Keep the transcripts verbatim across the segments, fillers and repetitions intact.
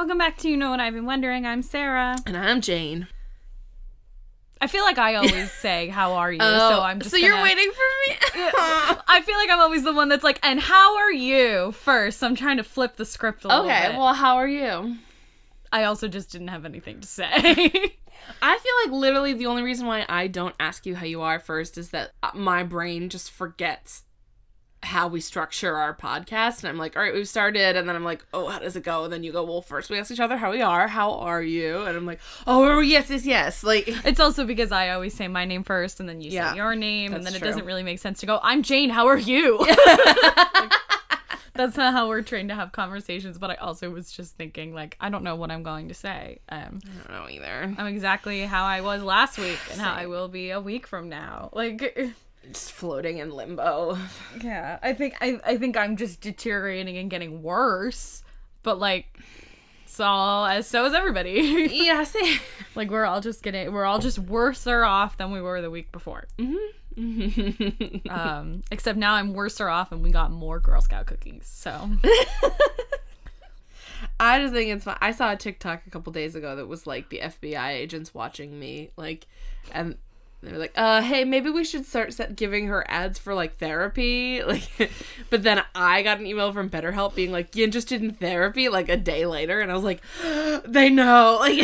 Welcome back to You Know What I've Been Wondering. I'm Sarah. And I'm Jane. I feel like I always say, how are you? Oh, so I'm just So gonna... you're waiting for me? I feel like I'm always the one that's like, and how are you first? So I'm trying to flip the script a okay, little bit. Okay, well, how are you? I also just didn't have anything to say. I feel like literally the only reason why I don't ask you how you are first is that my brain just forgets how we structure our podcast, and I'm like, all right, we've started, and then I'm like, oh, how does it go? And then you go, well, first we ask each other how we are, how are you? And I'm like, oh, yes, yes, yes. Like, it's also because I always say my name first, and then you yeah, say your name, and then true. It doesn't really make sense to go, I'm Jane, how are you? Like, that's not how we're trained to have conversations, but I also was just thinking, like, I don't know what I'm going to say. Um, I don't know either. I'm exactly how I was last week, and Same. How I will be a week from now. Like... just floating in limbo. Yeah, I think I, I think I'm just deteriorating and getting worse. But like, so as so is everybody. Yeah, same. Like we're all just getting we're all just worser off than we were the week before. Mm-hmm. Mm-hmm. Um, except now I'm worser off, and we got more Girl Scout cookies. So. I just think it's fun. I saw a TikTok a couple days ago that was like the F B I agents watching me, like, and. They were like, uh, hey, maybe we should start giving her ads for, like, therapy. Like, but then I got an email from BetterHelp being like, you interested in therapy? Like, a day later. And I was like, they know. Like,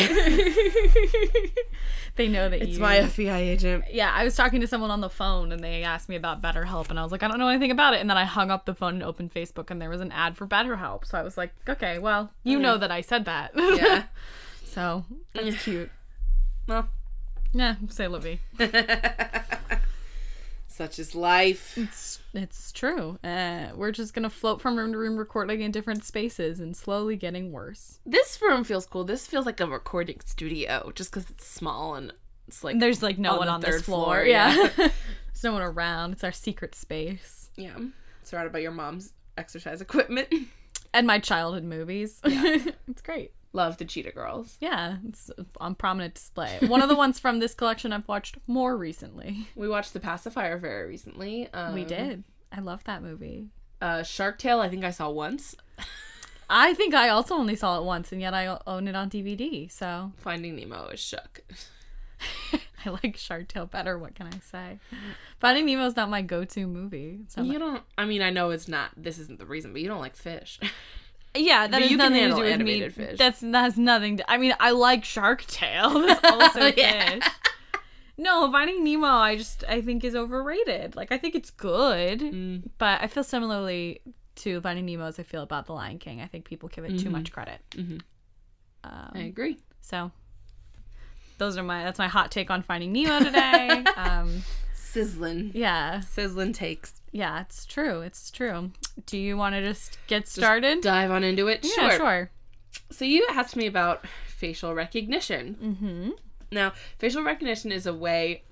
they know that it's you. It's my F B I agent. Yeah, I was talking to someone on the phone, and they asked me about BetterHelp. And I was like, I don't know anything about it. And then I hung up the phone and opened Facebook, and there was an ad for BetterHelp. So I was like, okay, well, you mm. know that I said that. Yeah. So, that's yeah. cute. Well. Yeah, say Libby. Such is life. It's it's true. Uh, we're just going to float from room to room, recording in different spaces and slowly getting worse. This room feels cool. This feels like a recording studio just because it's small and it's like... There's like no on one the on third this floor. floor yeah. yeah. There's no one around. It's our secret space. Yeah. Surrounded by your mom's exercise equipment. And my childhood movies. Yeah. It's great. Love the Cheetah Girls. Yeah, it's on prominent display. One of the ones from this collection I've watched more recently. We watched The Pacifier very recently. Um, we did. I love that movie. Uh, Shark Tale, I think I saw once. I think I also only saw it once, and yet I own it on D V D, so... Finding Nemo is shook. I like Shark Tale better, what can I say? Finding Nemo's not my go-to movie. So you like... don't... I mean, I know it's not... This isn't the reason, but you don't like fish. Yeah, that has nothing to do with me. Fish. That's that's nothing. To, I mean, I like Shark Tale. That's also yeah. fish. No, Finding Nemo, I just I think is overrated. Like I think it's good, mm. but I feel similarly to Finding Nemo as I feel about The Lion King. I think people give it mm-hmm. too much credit. Mm-hmm. Um, I agree. So those are my that's my hot take on Finding Nemo today. um, Sizzling. Yeah, sizzling takes. Yeah, it's true. It's true. Do you want to just get started? Just dive on into it? Sure. Yeah, sure. So you asked me about facial recognition. Mm-hmm. Now, facial recognition is a way,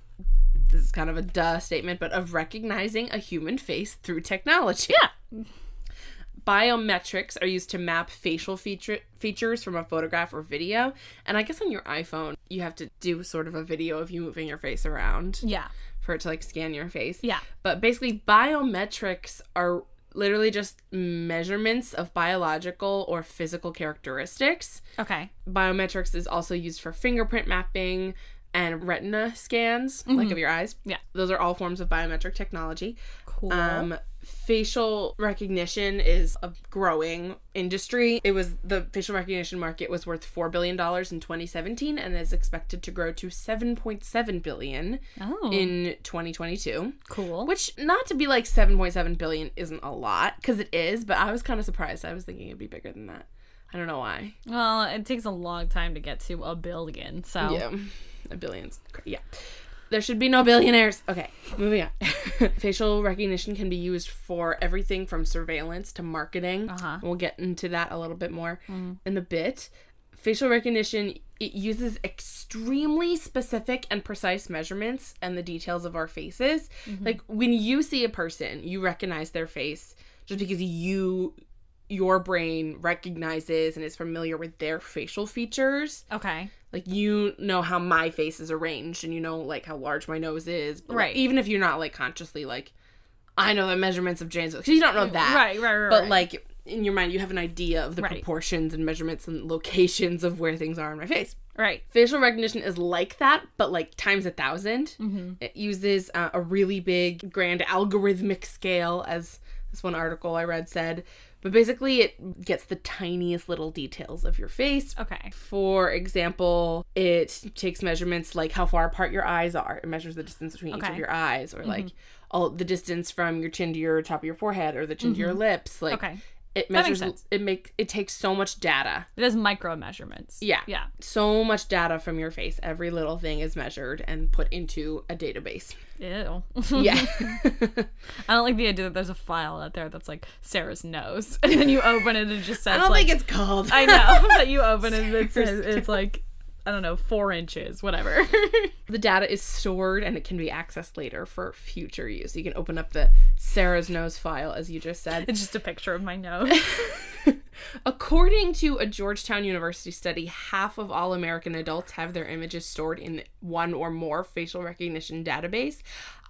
this is kind of a duh statement, but of recognizing a human face through technology. Yeah. Biometrics are used to map facial feature features from a photograph or video. And I guess on your iPhone, you have to do sort of a video of you moving your face around. Yeah. For it to, like, scan your face. Yeah. But basically, biometrics are literally just measurements of biological or physical characteristics. Okay. Biometrics is also used for fingerprint mapping and retina scans, mm-hmm. like, of your eyes. Yeah. Those are all forms of biometric technology. Cool. Um, facial recognition is a growing industry. It was the facial recognition market was worth four billion dollars in twenty seventeen and is expected to grow to seven point seven billion dollars oh. in twenty twenty-two. Cool. Which, not to be like seven point seven billion dollars isn't a lot, because it is, but I was kind of surprised. I was thinking it'd be bigger than that. I don't know why. Well, it takes a long time to get to a billion, so. Yeah. A billion's, yeah. There should be no billionaires. Okay, moving on. Facial recognition can be used for everything from surveillance to marketing. Uh-huh. We'll get into that a little bit more mm. in a bit. Facial recognition, it uses extremely specific and precise measurements and the details of our faces. Mm-hmm. Like, when you see a person, you recognize their face just because you... your brain recognizes and is familiar with their facial features. Okay. Like, you know how my face is arranged and you know, like, how large my nose is. But right. Like, even if you're not, like, consciously, like, I know the measurements of Jane's, because you don't know that. Right, right, right. But, right. like, in your mind, you have an idea of the right. proportions and measurements and locations of where things are on my face. Right. Facial recognition is like that, but like times a thousand. Mm-hmm. It uses uh, a really big, grand algorithmic scale, as this one article I read said. But basically, it gets the tiniest little details of your face. Okay. For example, it takes measurements like how far apart your eyes are. It measures the distance between okay. each of your eyes, or mm-hmm. like all the distance from your chin to your top of your forehead, or the chin mm-hmm. to your lips. Like, okay. It measures. That makes sense. It makes it takes so much data. It does micro measurements. Yeah, yeah. So much data from your face. Every little thing is measured and put into a database. Ew. Yeah. I don't like the idea that there's a file out there that's like Sarah's nose, and then you open it and it just says. I don't like, think it's called. I know, but you open it and it says it's like. I don't know, four inches, whatever. The data is stored and it can be accessed later for future use. You can open up the Sarah's nose file, as you just said. It's just a picture of my nose. According to a Georgetown University study, half of all American adults have their images stored in one or more facial recognition database.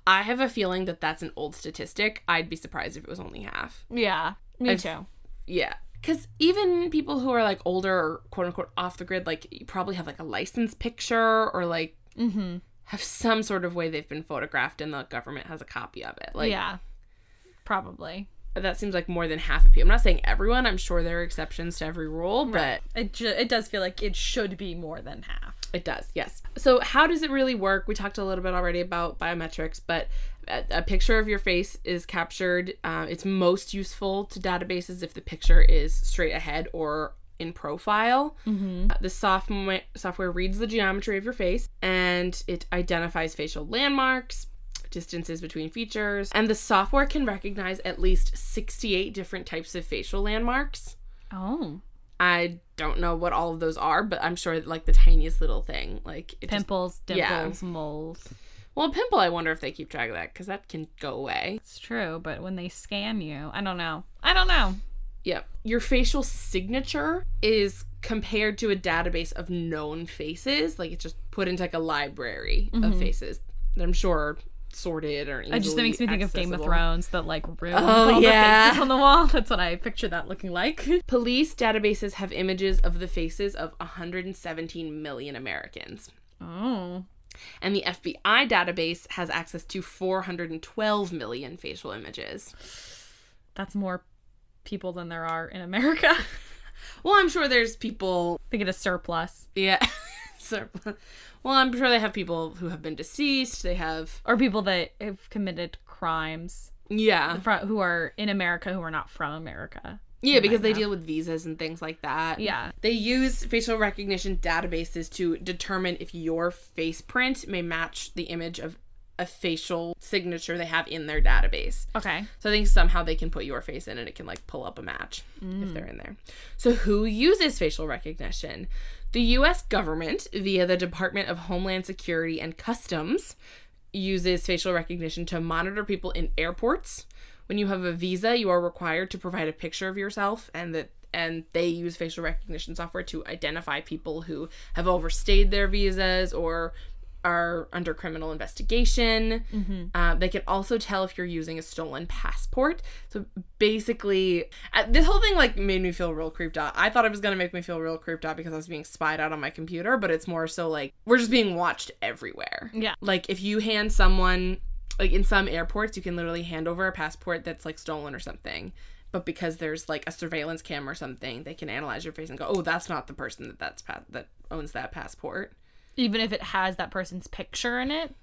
I have a feeling that that's an old statistic. I'd be surprised if it was only half. Yeah, me I've, too. Yeah. Because even people who are, like, older or quote-unquote off the grid, like, you probably have, like, a license picture or, like, mm-hmm. have some sort of way they've been photographed and the government has a copy of it. Like, yeah, probably. That seems like more than half of people. I'm not saying everyone. I'm sure there are exceptions to every rule, right. but... It ju- it does feel like it should be more than half. It does, yes. So how does it really work? We talked a little bit already about biometrics, but... A picture of your face is captured. Uh, it's most useful to databases if the picture is straight ahead or in profile. Mm-hmm. Uh, the software software reads the geometry of your face and it identifies facial landmarks, distances between features, and the software can recognize at least sixty-eight different types of facial landmarks. Oh. I don't know what all of those are, but I'm sure that, like, the tiniest little thing, like it pimples, just, dimples, yeah. moles. Well, a pimple, I wonder if they keep track of that, because that can go away. It's true, but when they scan you, I don't know. I don't know. Yep. Your facial signature is compared to a database of known faces. Like, it's just put into, like, a library mm-hmm. of faces that I'm sure are sorted or easily It just makes me think accessible. Of Game of Thrones, that, like, room oh, all yeah. the faces on the wall. That's what I picture that looking like. Police databases have images of the faces of one hundred seventeen million Americans. Oh, and the F B I database has access to four hundred twelve million facial images. That's more people than there are in America. Well, I'm sure there's people... They get a surplus. Yeah. Surplus. Well, I'm sure they have people who have been deceased. They have... Or people that have committed crimes. Yeah. Who are in America, who are not from America. Yeah, because they deal with visas and things like that. Yeah. They use facial recognition databases to determine if your face print may match the image of a facial signature they have in their database. Okay. So I think somehow they can put your face in and it can, like, pull up a match mm. if they're in there. So who uses facial recognition? The U S government, via the Department of Homeland Security and Customs, uses facial recognition to monitor people in airports. When you have a visa, you are required to provide a picture of yourself, and that and they use facial recognition software to identify people who have overstayed their visas or are under criminal investigation. Mm-hmm. Uh, they can also tell if you're using a stolen passport. So basically, uh, this whole thing, like, made me feel real creeped out. I thought it was going to make me feel real creeped out because I was being spied out on my computer, but it's more so, like, we're just being watched everywhere. Yeah. Like, if you hand someone... Like, in some airports, you can literally hand over a passport that's, like, stolen or something. But because there's, like, a surveillance cam or something, they can analyze your face and go, oh, that's not the person that that's pa- that owns that passport. Even if it has that person's picture in it,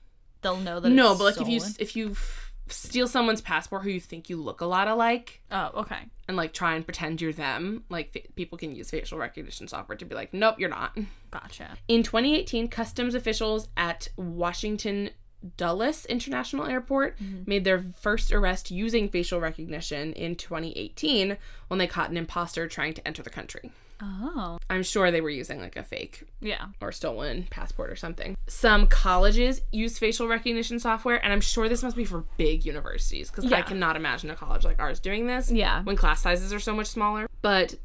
they'll know that no, it's No, but, like, stolen. if you if you f- steal someone's passport who you think you look a lot alike. Oh, okay. And, like, try and pretend you're them. Like, fa- people can use facial recognition software to be like, nope, you're not. Gotcha. In twenty eighteen, customs officials at Washington... Dulles International Airport mm-hmm. made their first arrest using facial recognition in twenty eighteen when they caught an imposter trying to enter the country. Oh. I'm sure they were using, like, a fake yeah, or stolen passport or something. Some colleges use facial recognition software, and I'm sure this must be for big universities because yeah. I cannot imagine a college like ours doing this yeah. when class sizes are so much smaller. But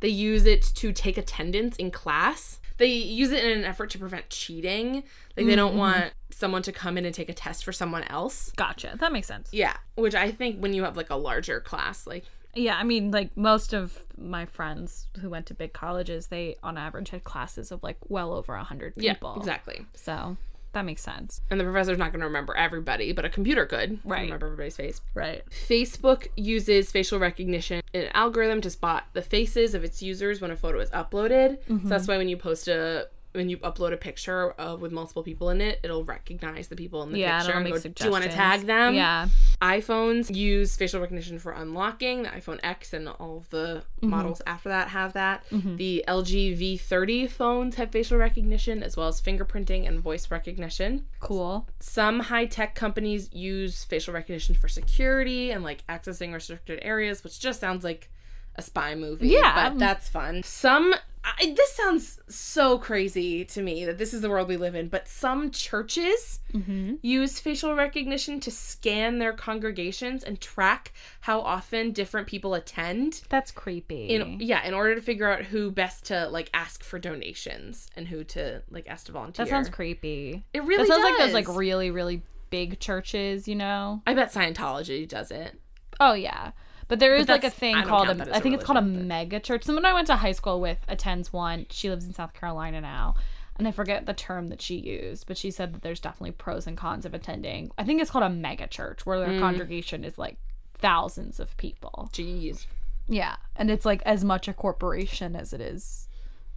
they use it to take attendance in class. They use it in an effort to prevent cheating. Like, mm-hmm. they don't want someone to come in and take a test for someone else. Gotcha. That makes sense. Yeah. Which I think when you have, like, a larger class, like, Yeah, I mean, like, most of my friends who went to big colleges, they, on average, had classes of, like, well over one hundred people. Yeah, exactly. So that makes sense. And the professor's not going to remember everybody, but a computer could. Right. Remember everybody's face. Right. Facebook uses facial recognition in an algorithm to spot the faces of its users when a photo is uploaded. Mm-hmm. So that's why when you post a... when you upload a picture of, with multiple people in it, it'll recognize the people in the yeah, picture and go, do you want to tag them? Yeah. iPhones use facial recognition for unlocking. The iPhone X and all of the mm-hmm. models after that have that. Mm-hmm. The L G V thirty phones have facial recognition as well as fingerprinting and voice recognition. Cool. Some high-tech companies use facial recognition for security and, like, accessing restricted areas, which just sounds like a spy movie. Yeah. But that's fun. Some... I, this sounds so crazy to me that this is the world we live in, but some churches mm-hmm. use facial recognition to scan their congregations and track how often different people attend. That's creepy. In, yeah, in order to figure out who best to, like, ask for donations and who to, like, ask to volunteer. That sounds creepy. It really does. That sounds does. like those, like, really, really big churches, you know? I bet Scientology does it. Oh, yeah. But there is, but like, a thing I called, a, a I think religion, it's called a but... mega church. Someone I went to high school with attends one. She lives in South Carolina now. And I forget the term that she used, but she said that there's definitely pros and cons of attending. I think it's called a mega church, where their mm. congregation is, like, thousands of people. Jeez. Yeah. And it's, like, as much a corporation as it is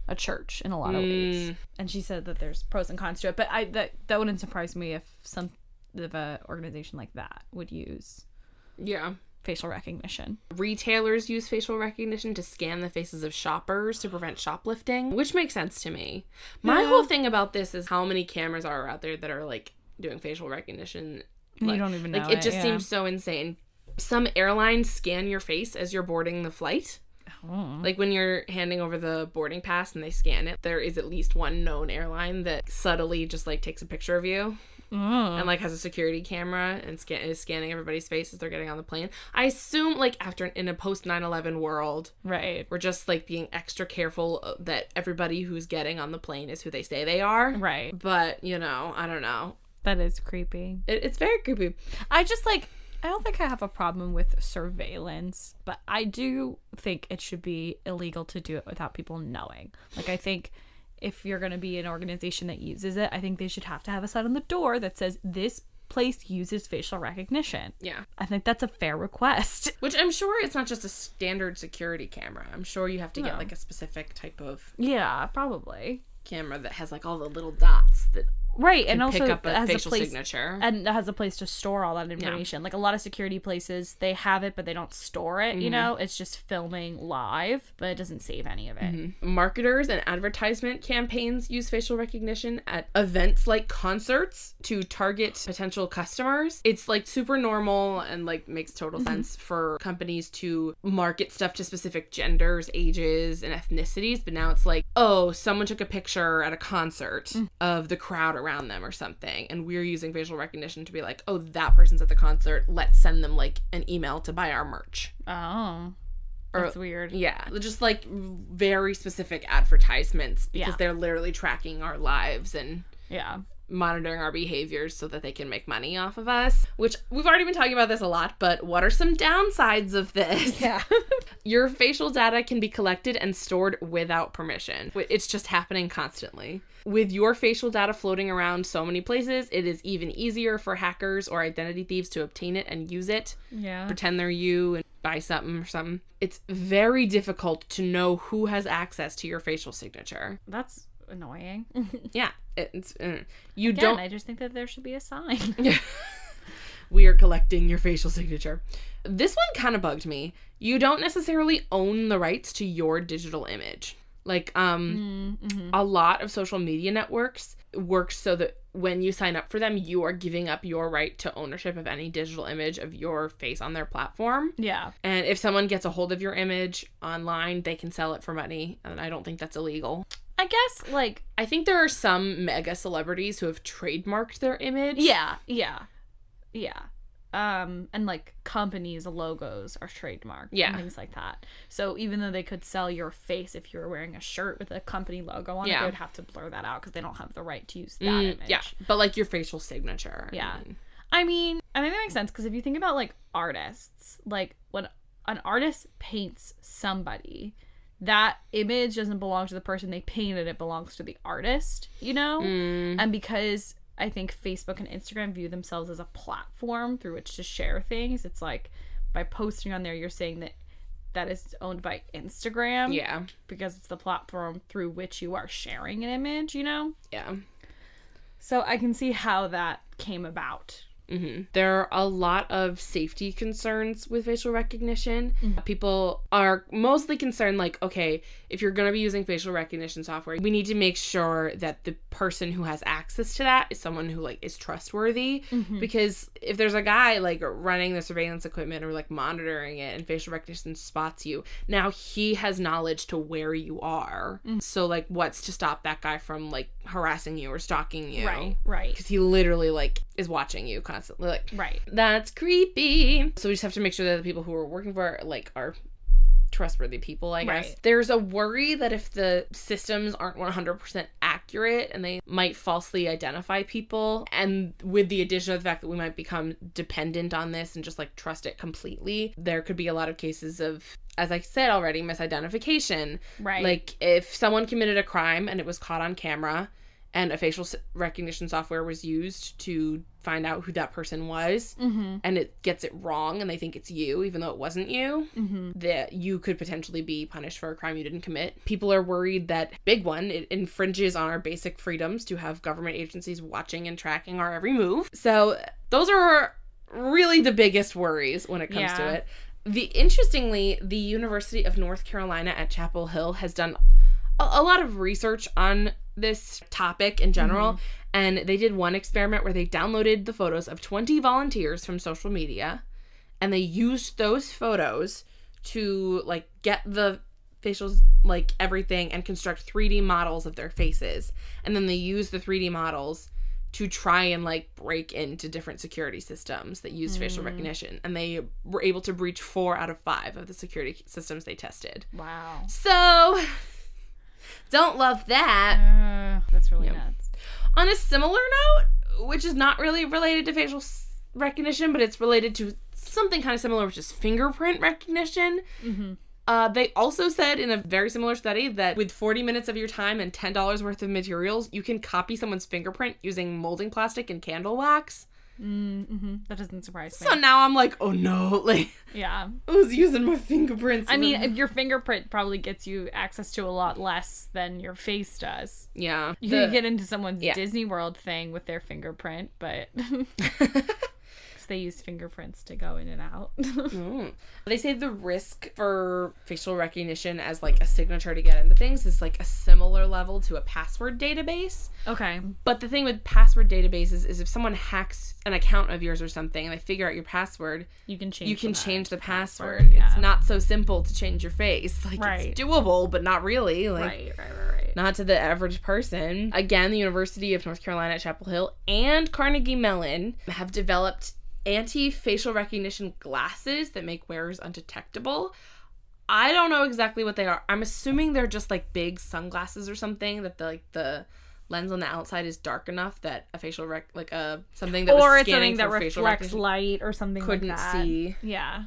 a church in a lot of mm. ways. And she said that there's pros and cons to it. But I that, that wouldn't surprise me if some of an organization like that would use. Yeah. Facial recognition. Retailers use facial recognition to scan the faces of shoppers to prevent shoplifting, which makes sense to me. My yeah. whole thing about this is how many cameras are out there that are, like, doing facial recognition. Like, you don't even know. Like, it, it just yeah. seems so insane. Some airlines scan your face as you're boarding the flight. Oh. Like, when you're handing over the boarding pass and they scan it, there is at least one known airline that subtly just, like, takes a picture of you. Mm. And, like, has a security camera and scan- is scanning everybody's face as they're getting on the plane. I assume, like, after in a post nine eleven world, right, we're just, like, being extra careful that everybody who's getting on the plane is who they say they are. Right. But, you know, I don't know. That is creepy. It- it's very creepy. I just, like, I don't think I have a problem with surveillance, but I do think it should be illegal to do it without people knowing. Like, I think... if you're going to be an organization that uses it, I think they should have to have a sign on the door that says, this place uses facial recognition. Yeah. I think that's a fair request. Which I'm sure it's not just a standard security camera. I'm sure you have to no. get, like, a specific type of... yeah, probably. Camera that has, like, all the little dots that... right, and also pick up a has facial a place, signature. And has a place to store all that information. Yeah. Like, a lot of security places, they have it, but they don't store it, mm-hmm. you know? It's just filming live, but it doesn't save any of it. Mm-hmm. Marketers and advertisement campaigns use facial recognition at events like concerts to target potential customers. It's, like, super normal and, like, makes total mm-hmm. sense for companies to market stuff to specific genders, ages, and ethnicities, but now it's like, oh, someone took a picture at a concert mm-hmm. of the crowd around around them or something, and we're using facial recognition to be like, oh, that person's at the concert, let's send them, like, an email to buy our merch. Oh, that's or, weird. Yeah, just, like, very specific advertisements, because yeah. they're literally tracking our lives and yeah monitoring our behaviors so that they can make money off of us, which we've already been talking about this a lot, but what are some downsides of this? Yeah. Your facial data can be collected and stored without permission. It's just happening constantly. With your facial data floating around so many places, it is even easier for hackers or identity thieves to obtain it and use it. Yeah. Pretend they're you and buy something or something. It's very difficult to know who has access to your facial signature. That's annoying. Yeah. It's, uh, you Again, don't. I just think that there should be a sign. We are collecting your facial signature. This one kind of bugged me. You don't necessarily own the rights to your digital image. Like, um, mm-hmm. a lot of social media networks work so that when you sign up for them, you are giving up your right to ownership of any digital image of your face on their platform. Yeah. And if someone gets a hold of your image online, they can sell it for money. And I don't think that's illegal. I guess, like... I think there are some mega celebrities who have trademarked their image. Yeah, yeah, yeah. Um, and, like, companies' logos are trademarked. Yeah. And things like that. So even though they could sell your face if you were wearing a shirt with a company logo on yeah. it, they would have to blur that out because they don't have the right to use that mm, image. Yeah, but, like, your facial signature. Yeah. I mean, I mean, I think that makes sense because if you think about, like, artists, like, when an artist paints somebody, that image doesn't belong to the person they painted, it belongs to the artist, you know? Mm. And because I think Facebook and Instagram view themselves as a platform through which to share things, it's like, by posting on there, you're saying that that is owned by Instagram. Yeah. Because it's the platform through which you are sharing an image, you know? Yeah. So I can see how that came about. Mm-hmm. There are a lot of safety concerns with facial recognition. Mm-hmm. People are mostly concerned, like, okay, if you're going to be using facial recognition software, we need to make sure that the person who has access to that is someone who, like, is trustworthy. Mm-hmm. Because if there's a guy, like, running the surveillance equipment or, like, monitoring it and facial recognition spots you, now he has knowledge to where you are. Mm-hmm. So, like, what's to stop that guy from, like, harassing you or stalking you? Right, right. Because he literally, like, is watching you constantly. Constantly, like, right. That's creepy. So we just have to make sure that the people who are working for it, like, are trustworthy people, I guess. Right. There's a worry that if the systems aren't one hundred percent accurate, and they might falsely identify people, and with the addition of the fact that we might become dependent on this and just, like, trust it completely, there could be a lot of cases of, as I said already, misidentification. Right. Like, if someone committed a crime and it was caught on camera, and a facial recognition software was used to find out who that person was, mm-hmm. and it gets it wrong, and they think it's you, even though it wasn't you, mm-hmm. that you could potentially be punished for a crime you didn't commit. People are worried that, big one, it infringes on our basic freedoms to have government agencies watching and tracking our every move. So those are really the biggest worries when it comes yeah. to it. The interestingly, the University of North Carolina at Chapel Hill has done a, a lot of research on this topic in general, mm-hmm. and they did one experiment where they downloaded the photos of twenty volunteers from social media, and they used those photos to, like, get the facials, like, everything, and construct three D models of their faces, and then they used the three D models to try and, like, break into different security systems that use mm. facial recognition. And they were able to breach four out of five of the security systems they tested. Wow. So... don't love that. Uh, that's really yeah. nuts. On a similar note, which is not really related to facial recognition, but it's related to something kind of similar, which is fingerprint recognition. Mm-hmm. Uh, they also said in a very similar study that with forty minutes of your time and ten dollars worth of materials, you can copy someone's fingerprint using molding plastic and candle wax. Mm-hmm. That doesn't surprise me. So now I'm like, oh no, like, yeah, who's using my fingerprints? I mean, if your fingerprint probably gets you access to a lot less than your face does. Yeah, you the, can get into someone's yeah. Disney World thing with their fingerprint, but they use fingerprints to go in and out. mm. They say the risk for facial recognition as, like, a signature to get into things is, like, a similar level to a password database. Okay. But the thing with password databases is if someone hacks an account of yours or something and they figure out your password, you can change, you can change the password. password yeah. It's not so simple to change your face. Like, right. It's doable, but not really. Like, right, right, right, right. Not to the average person. Again, the University of North Carolina at Chapel Hill and Carnegie Mellon have developed anti-facial recognition glasses that make wearers undetectable. I don't know exactly what they are. I'm assuming they're just, like, big sunglasses or something that the, like, the lens on the outside is dark enough that a facial rec like a something that or was it's something that reflects light or something couldn't like that. see. Yeah.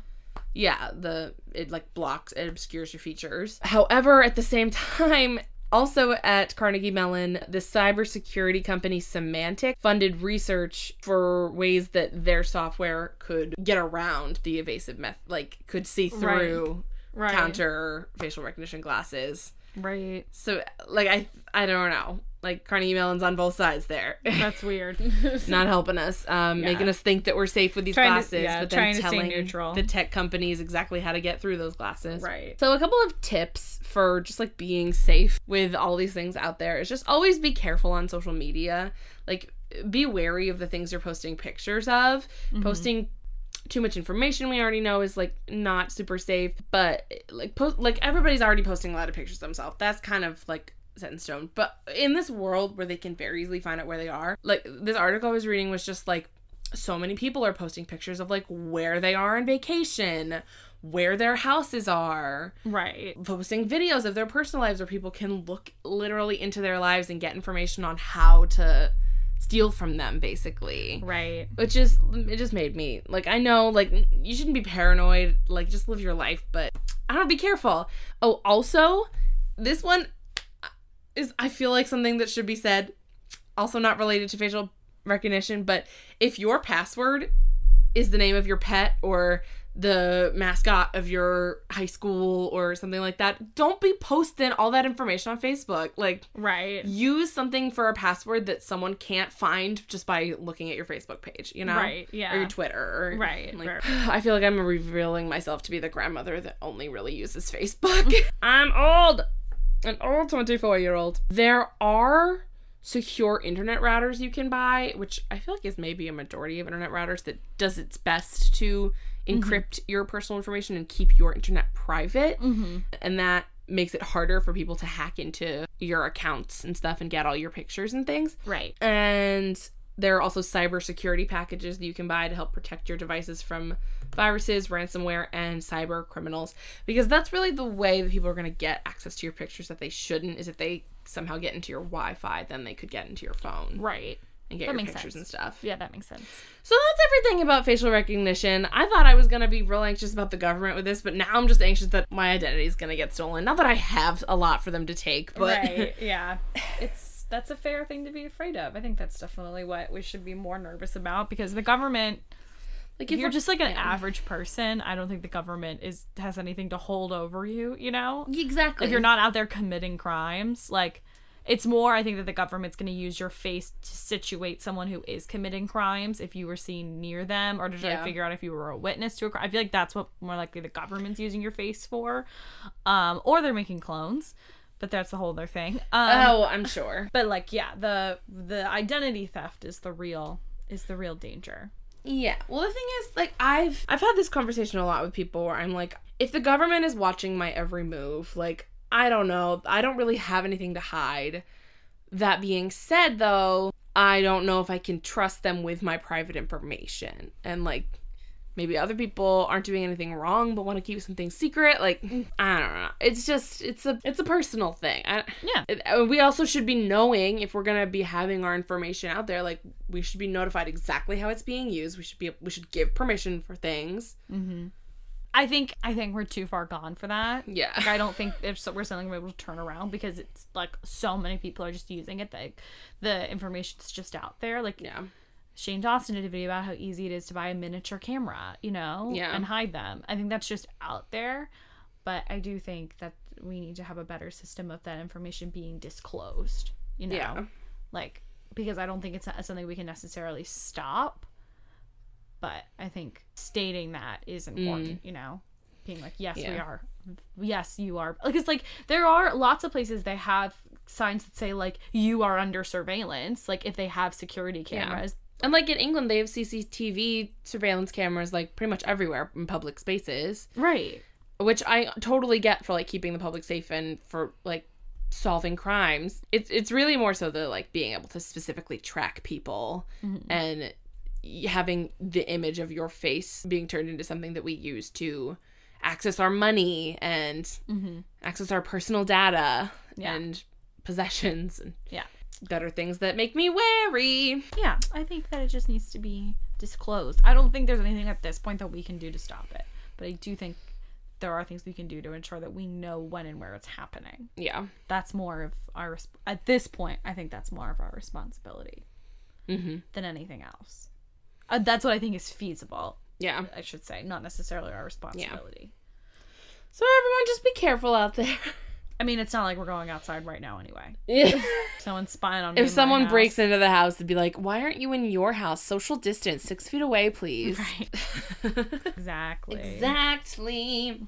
Yeah, the it like blocks it obscures your features. However, at the same time, also at Carnegie Mellon, the cybersecurity company Symantec funded research for ways that their software could get around the evasive method, like, could see through right. Right. counter facial recognition glasses. Right. So, like, I I don't know. Like, Carnegie Mellon's on both sides there. That's weird. Not helping us. Um, yeah. Making us think that we're safe with these trying glasses, to, yeah, but then telling the tech companies exactly how to get through those glasses. Right. So a couple of tips for just, like, being safe with all these things out there is just always be careful on social media. Like, be wary of the things you're posting pictures of. Mm-hmm. Posting too much information we already know is, like, not super safe. But, like, post like everybody's already posting a lot of pictures of themselves. That's kind of, like, set in stone. But in this world where they can very easily find out where they are, like, this article I was reading was just, like, so many people are posting pictures of, like, where they are on vacation, where their houses are. Right. Posting videos of their personal lives where people can look literally into their lives and get information on how to steal from them, basically. Right. Which is, it just made me, like, I know, like, you shouldn't be paranoid. Like, just live your life, but I don't know, be careful. Oh, also, this one is, I feel like, something that should be said, also not related to facial recognition, but if your password is the name of your pet or the mascot of your high school or something like that, don't be posting all that information on Facebook. Like, right. Use something for a password that someone can't find just by looking at your Facebook page, you know? Right, yeah. Or your Twitter. Or, right, like, right. I feel like I'm revealing myself to be the grandmother that only really uses Facebook. I'm old! An old twenty-four-year-old. There are secure internet routers you can buy, which I feel like is maybe a majority of internet routers, that does its best to encrypt mm-hmm. your personal information and keep your internet private. Mm-hmm. And that makes it harder for people to hack into your accounts and stuff and get all your pictures and things. Right. And there are also cybersecurity packages that you can buy to help protect your devices from viruses, ransomware, and cyber criminals. Because that's really the way that people are going to get access to your pictures that they shouldn't, is if they somehow get into your Wi-Fi, then they could get into your phone. Right. And get that your pictures sense. And stuff. Yeah, that makes sense. So that's everything about facial recognition. I thought I was going to be real anxious about the government with this, but now I'm just anxious that my identity is going to get stolen. Not that I have a lot for them to take, but... Right, yeah. It's, that's a fair thing to be afraid of. I think that's definitely what we should be more nervous about, because the government... Like, if, if you're, you're just, like, an average person, I don't think the government is has anything to hold over you, you know? Exactly. If you're not out there committing crimes, like... It's more, I think, that the government's going to use your face to situate someone who is committing crimes if you were seen near them, or to try yeah. to figure out if you were a witness to a crime. I feel like that's what more likely the government's using your face for. Um, or they're making clones, but that's the whole other thing. Um, oh, I'm sure. But, like, yeah, the the identity theft is the real is the real danger. Yeah. Well, the thing is, like, I've I've had this conversation a lot with people where I'm like, if the government is watching my every move, like, I don't know. I don't really have anything to hide. That being said, though, I don't know if I can trust them with my private information. And, like, maybe other people aren't doing anything wrong but want to keep something secret. Like, I don't know. It's just, it's a it's a personal thing. I, yeah. It, we also should be knowing, if we're going to be having our information out there, like, we should be notified exactly how it's being used. We should be, we should give permission for things. Mm-hmm. I think I think we're too far gone for that. Yeah. Like, I don't think if so, we're suddenly able to turn around, because it's, like, so many people are just using it. Like, the information's just out there. Like, yeah. Shane Dawson did a video about how easy it is to buy a miniature camera, you know? Yeah. And hide them. I think that's just out there. But I do think that we need to have a better system of that information being disclosed, you know? Yeah. Like, because I don't think it's something we can necessarily stop. But I think stating that is important, mm. you know? Being like, yes, yeah. we are. Yes, you are. Like, it's like, there are lots of places they have signs that say, like, you are under surveillance. Like, if they have security cameras. Yeah. And, like, in England, they have C C T V surveillance cameras, like, pretty much everywhere in public spaces. Right. Which I totally get for, like, keeping the public safe and for, like, solving crimes. It's, it's really more so the, like, being able to specifically track people mm-hmm. and... having the image of your face being turned into something that we use to access our money and mm-hmm. access our personal data yeah. and possessions and yeah. that are things that make me wary. Yeah, I think that it just needs to be disclosed. I don't think there's anything at this point that we can do to stop it, but I do think there are things we can do to ensure that we know when and where it's happening. Yeah. That's more of our, at this point, I think that's more of our responsibility mm-hmm. than anything else. Uh, that's what I think is feasible. Yeah. I should say. Not necessarily our responsibility. Yeah. So everyone, just be careful out there. I mean, it's not like we're going outside right now anyway. Yeah. Someone's spying on me. If someone breaks into the house, they'd be like, why aren't you in your house? Social distance. Six feet away, please. Right. Exactly. Exactly.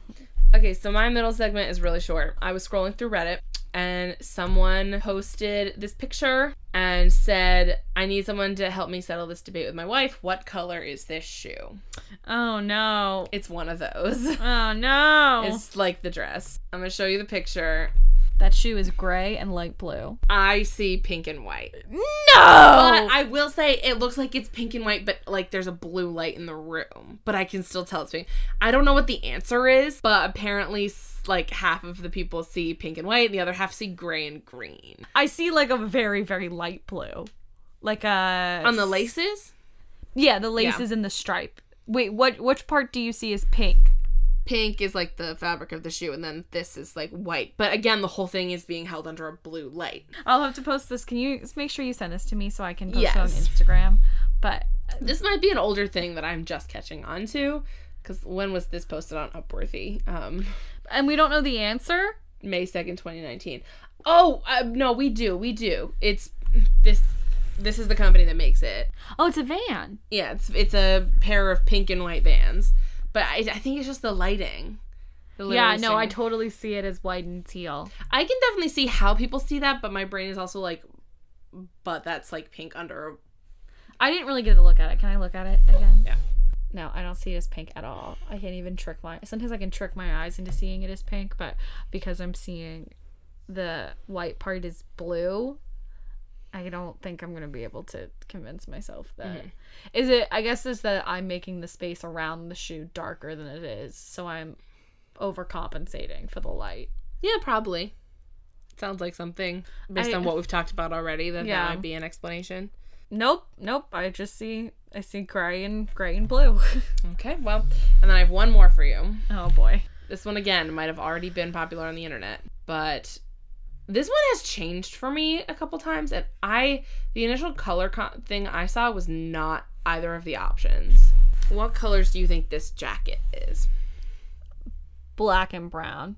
Okay, so my middle segment is really short. I was scrolling through Reddit, and someone posted this picture and said, I need someone to help me settle this debate with my wife. What color is this shoe? Oh, no. It's one of those. Oh, no. It's like the dress. I'm going to show you the picture. That shoe is gray and light blue. I see pink and white. No! But I will say it looks like it's pink and white, but, like, there's a blue light in the room. But I can still tell it's pink. I don't know what the answer is, but apparently, like, half of the people see pink and white, and the other half see gray and green. I see, like, a very, very light blue. like a... On the laces? Yeah, the laces yeah. and the stripe. Wait, what? Which part do you see is pink? Pink is, like, the fabric of the shoe, and then this is, like, white. But, again, the whole thing is being held under a blue light. I'll have to post this. Can you make sure you send this to me so I can post yes. it on Instagram? But this might be an older thing that I'm just catching on to, because when was this posted on Upworthy? Um, and we don't know the answer? May second, twenty nineteen. Oh, uh, no, we do. We do. It's this... This is the company that makes it. Oh, it's a van. Yeah, it's it's a pair of pink and white vans. But I, I think it's just the lighting. The yeah, no, thing. I totally see it as white and teal. I can definitely see how people see that, but my brain is also like, but that's like pink under a... I didn't really get a look at it. Can I look at it again? Yeah. No, I don't see it as pink at all. I can't even trick my... Sometimes I can trick my eyes into seeing it as pink, but because I'm seeing the white part is blue... I don't think I'm going to be able to convince myself that. Mm-hmm. Is it, I guess it's that I'm making the space around the shoe darker than it is, so I'm overcompensating for the light. Yeah, probably. Sounds like something, based I, on what we've talked about already, that yeah. that might be an explanation. Nope, nope. I just see, I see gray and gray and blue. Okay, well, and then I have one more for you. Oh, boy. This one, again, might have already been popular on the internet, but... This one has changed for me a couple times, and I, the initial color con- thing I saw was not either of the options. What colors do you think this jacket is? Black and brown.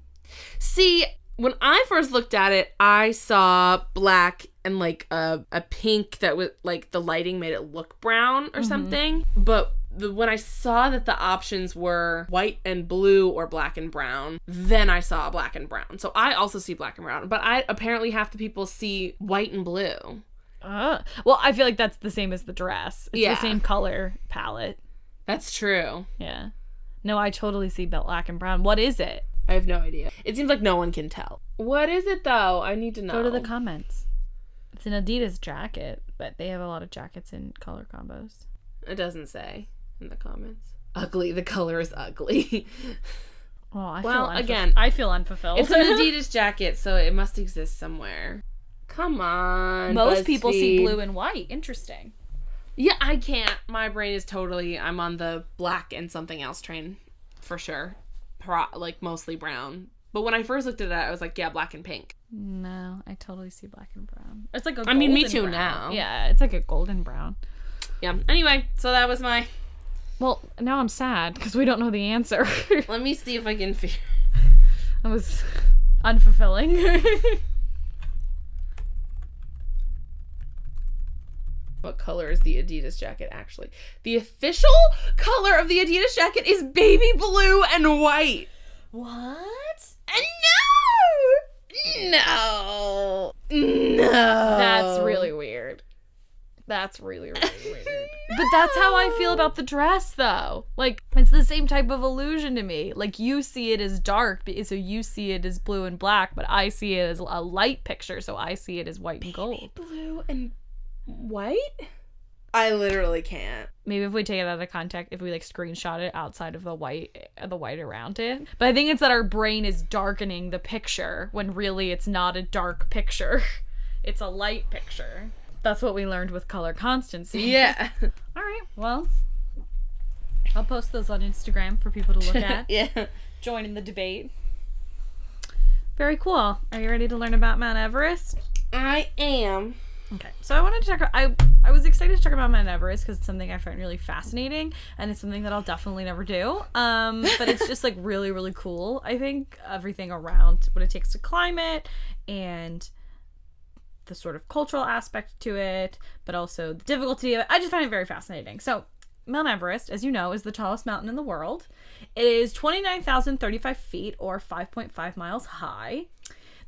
See, when I first looked at it, I saw black and, like, a, a pink that was, like, the lighting made it look brown or mm-hmm. something. But the, when I saw that the options were white and blue or black and brown, then I saw black and brown. So I also see black and brown. But I apparently half the people see white and blue. Uh, well, I feel like that's the same as the dress. It's yeah. the same color palette. That's true. Yeah. No, I totally see black and brown. What is it? I have no idea. It seems like no one can tell. What is it, though? I need to know. Go to the comments. It's an Adidas jacket, but they have a lot of jackets in color combos. It doesn't say in the comments. Ugly. The color is ugly. Oh, I well, feel unfu- again, I feel unfulfilled. It's an Adidas jacket, so it must exist somewhere. Come on. Most BuzzFeed. People see blue and white. Interesting. Yeah, I can't. My brain is totally. I'm on the black and something else train for sure. Pro- like mostly brown. But when I first looked at it, I was like, yeah, black and pink. No, I totally see black and brown. It's like a I golden mean, me too brown. Now. Yeah, it's like a golden brown. Yeah. Anyway, so that was my... Well, now I'm sad because we don't know the answer. Let me see if I can figure... That was unfulfilling. What color is the Adidas jacket actually? The official color of the Adidas jacket is baby blue and white. What? No! No! No! That's really weird. That's really, really weird. No! But that's how I feel about the dress, though. Like, it's the same type of illusion to me. Like, you see it as dark, so you see it as blue and black, but I see it as a light picture, so I see it as white and gold. Baby blue and white? I literally can't. Maybe if we take it out of context, if we like screenshot it outside of the white, the white around it. But I think it's that our brain is darkening the picture when really it's not a dark picture. It's a light picture. That's what we learned with color constancy. Yeah. All right. Well, I'll post those on Instagram for people to look at. Yeah. Join in the debate. Very cool. Are you ready to learn about Mount Everest? I am. Okay, so I wanted to talk. I I was excited to talk about Mount Everest because it's something I find really fascinating, and it's something that I'll definitely never do. Um, but it's just like really, really cool. I think everything around what it takes to climb it, and the sort of cultural aspect to it, but also the difficulty of it. I just find it very fascinating. So Mount Everest, as you know, is the tallest mountain in the world. It is twenty-nine thousand thirty-five feet or five point five miles high.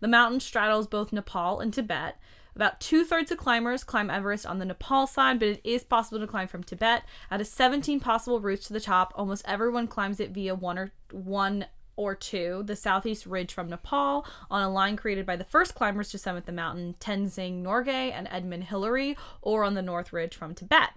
The mountain straddles both Nepal and Tibet. About two-thirds of climbers climb Everest on the Nepal side, but it is possible to climb from Tibet. Out of seventeen possible routes to the top, almost everyone climbs it via one or one or two, the southeast ridge from Nepal, on a line created by the first climbers to summit the mountain, Tenzing Norgay and Edmund Hillary, or on the north ridge from Tibet.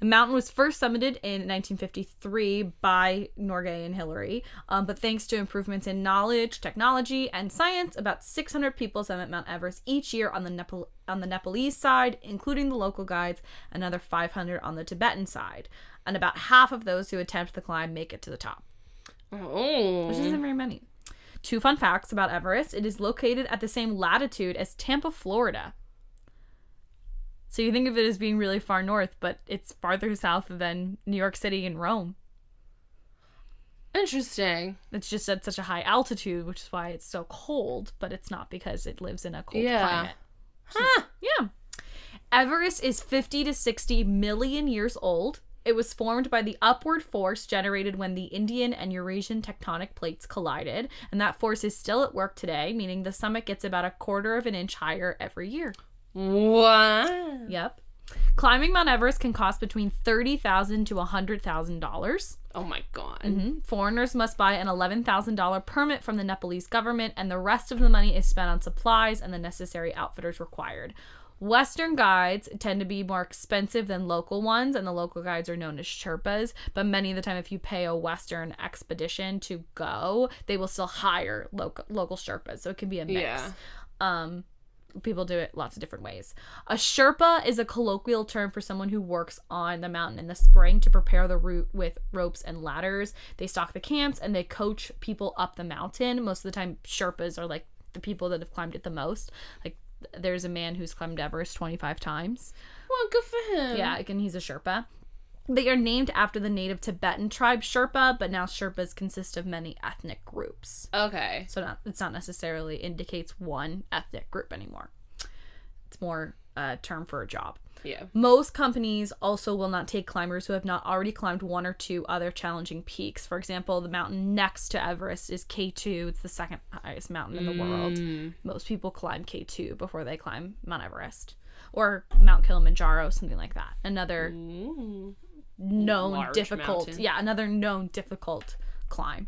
The mountain was first summited in nineteen fifty-three by Norgay and Hillary, um, but thanks to improvements in knowledge, technology, and science, about six hundred people summit Mount Everest each year on the Nepal on the Nepalese side, including the local guides, another five hundred on the Tibetan side, and about half of those who attempt the climb make it to the top. Oh. Which isn't very many. Two fun facts about Everest. It is located at the same latitude as Tampa, Florida. So you think of it as being really far north, but it's farther south than New York City and Rome. Interesting. It's just at such a high altitude, which is why it's so cold, but it's not because it lives in a cold yeah. climate. Huh. Yeah. Everest is fifty to sixty million years old. It was formed by the upward force generated when the Indian and Eurasian tectonic plates collided, and that force is still at work today, meaning the summit gets about a quarter of an inch higher every year. What? Yep. Climbing Mount Everest can cost between thirty thousand dollars to one hundred thousand dollars. Oh my god. Mm-hmm. Foreigners must buy an eleven thousand dollars permit from the Nepalese government, and the rest of the money is spent on supplies and the necessary outfitters required. Western guides tend to be more expensive than local ones, and the local guides are known as Sherpas, but many of the time if you pay a Western expedition to go, they will still hire local local Sherpas, so it can be a mix. Yeah. Um, people do it lots of different ways. A Sherpa is a colloquial term for someone who works on the mountain in the spring to prepare the route with ropes and ladders. They stock the camps, and they coach people up the mountain. Most of the time, Sherpas are, like, the people that have climbed it the most, like, there's a man who's climbed Everest twenty-five times. Well, good for him. Yeah, again, he's a Sherpa. They are named after the native Tibetan tribe Sherpa, but now Sherpas consist of many ethnic groups. Okay. So not, it's not necessarily indicates one ethnic group anymore. It's more a term for a job. Yeah. Most companies also will not take climbers who have not already climbed one or two other challenging peaks. For example, the mountain next to Everest is K two. It's the second highest mountain in the mm. world. Most people climb K two before they climb Mount Everest or Mount Kilimanjaro, something like that. Another mm. known Large difficult, mountain. yeah, another known difficult climb.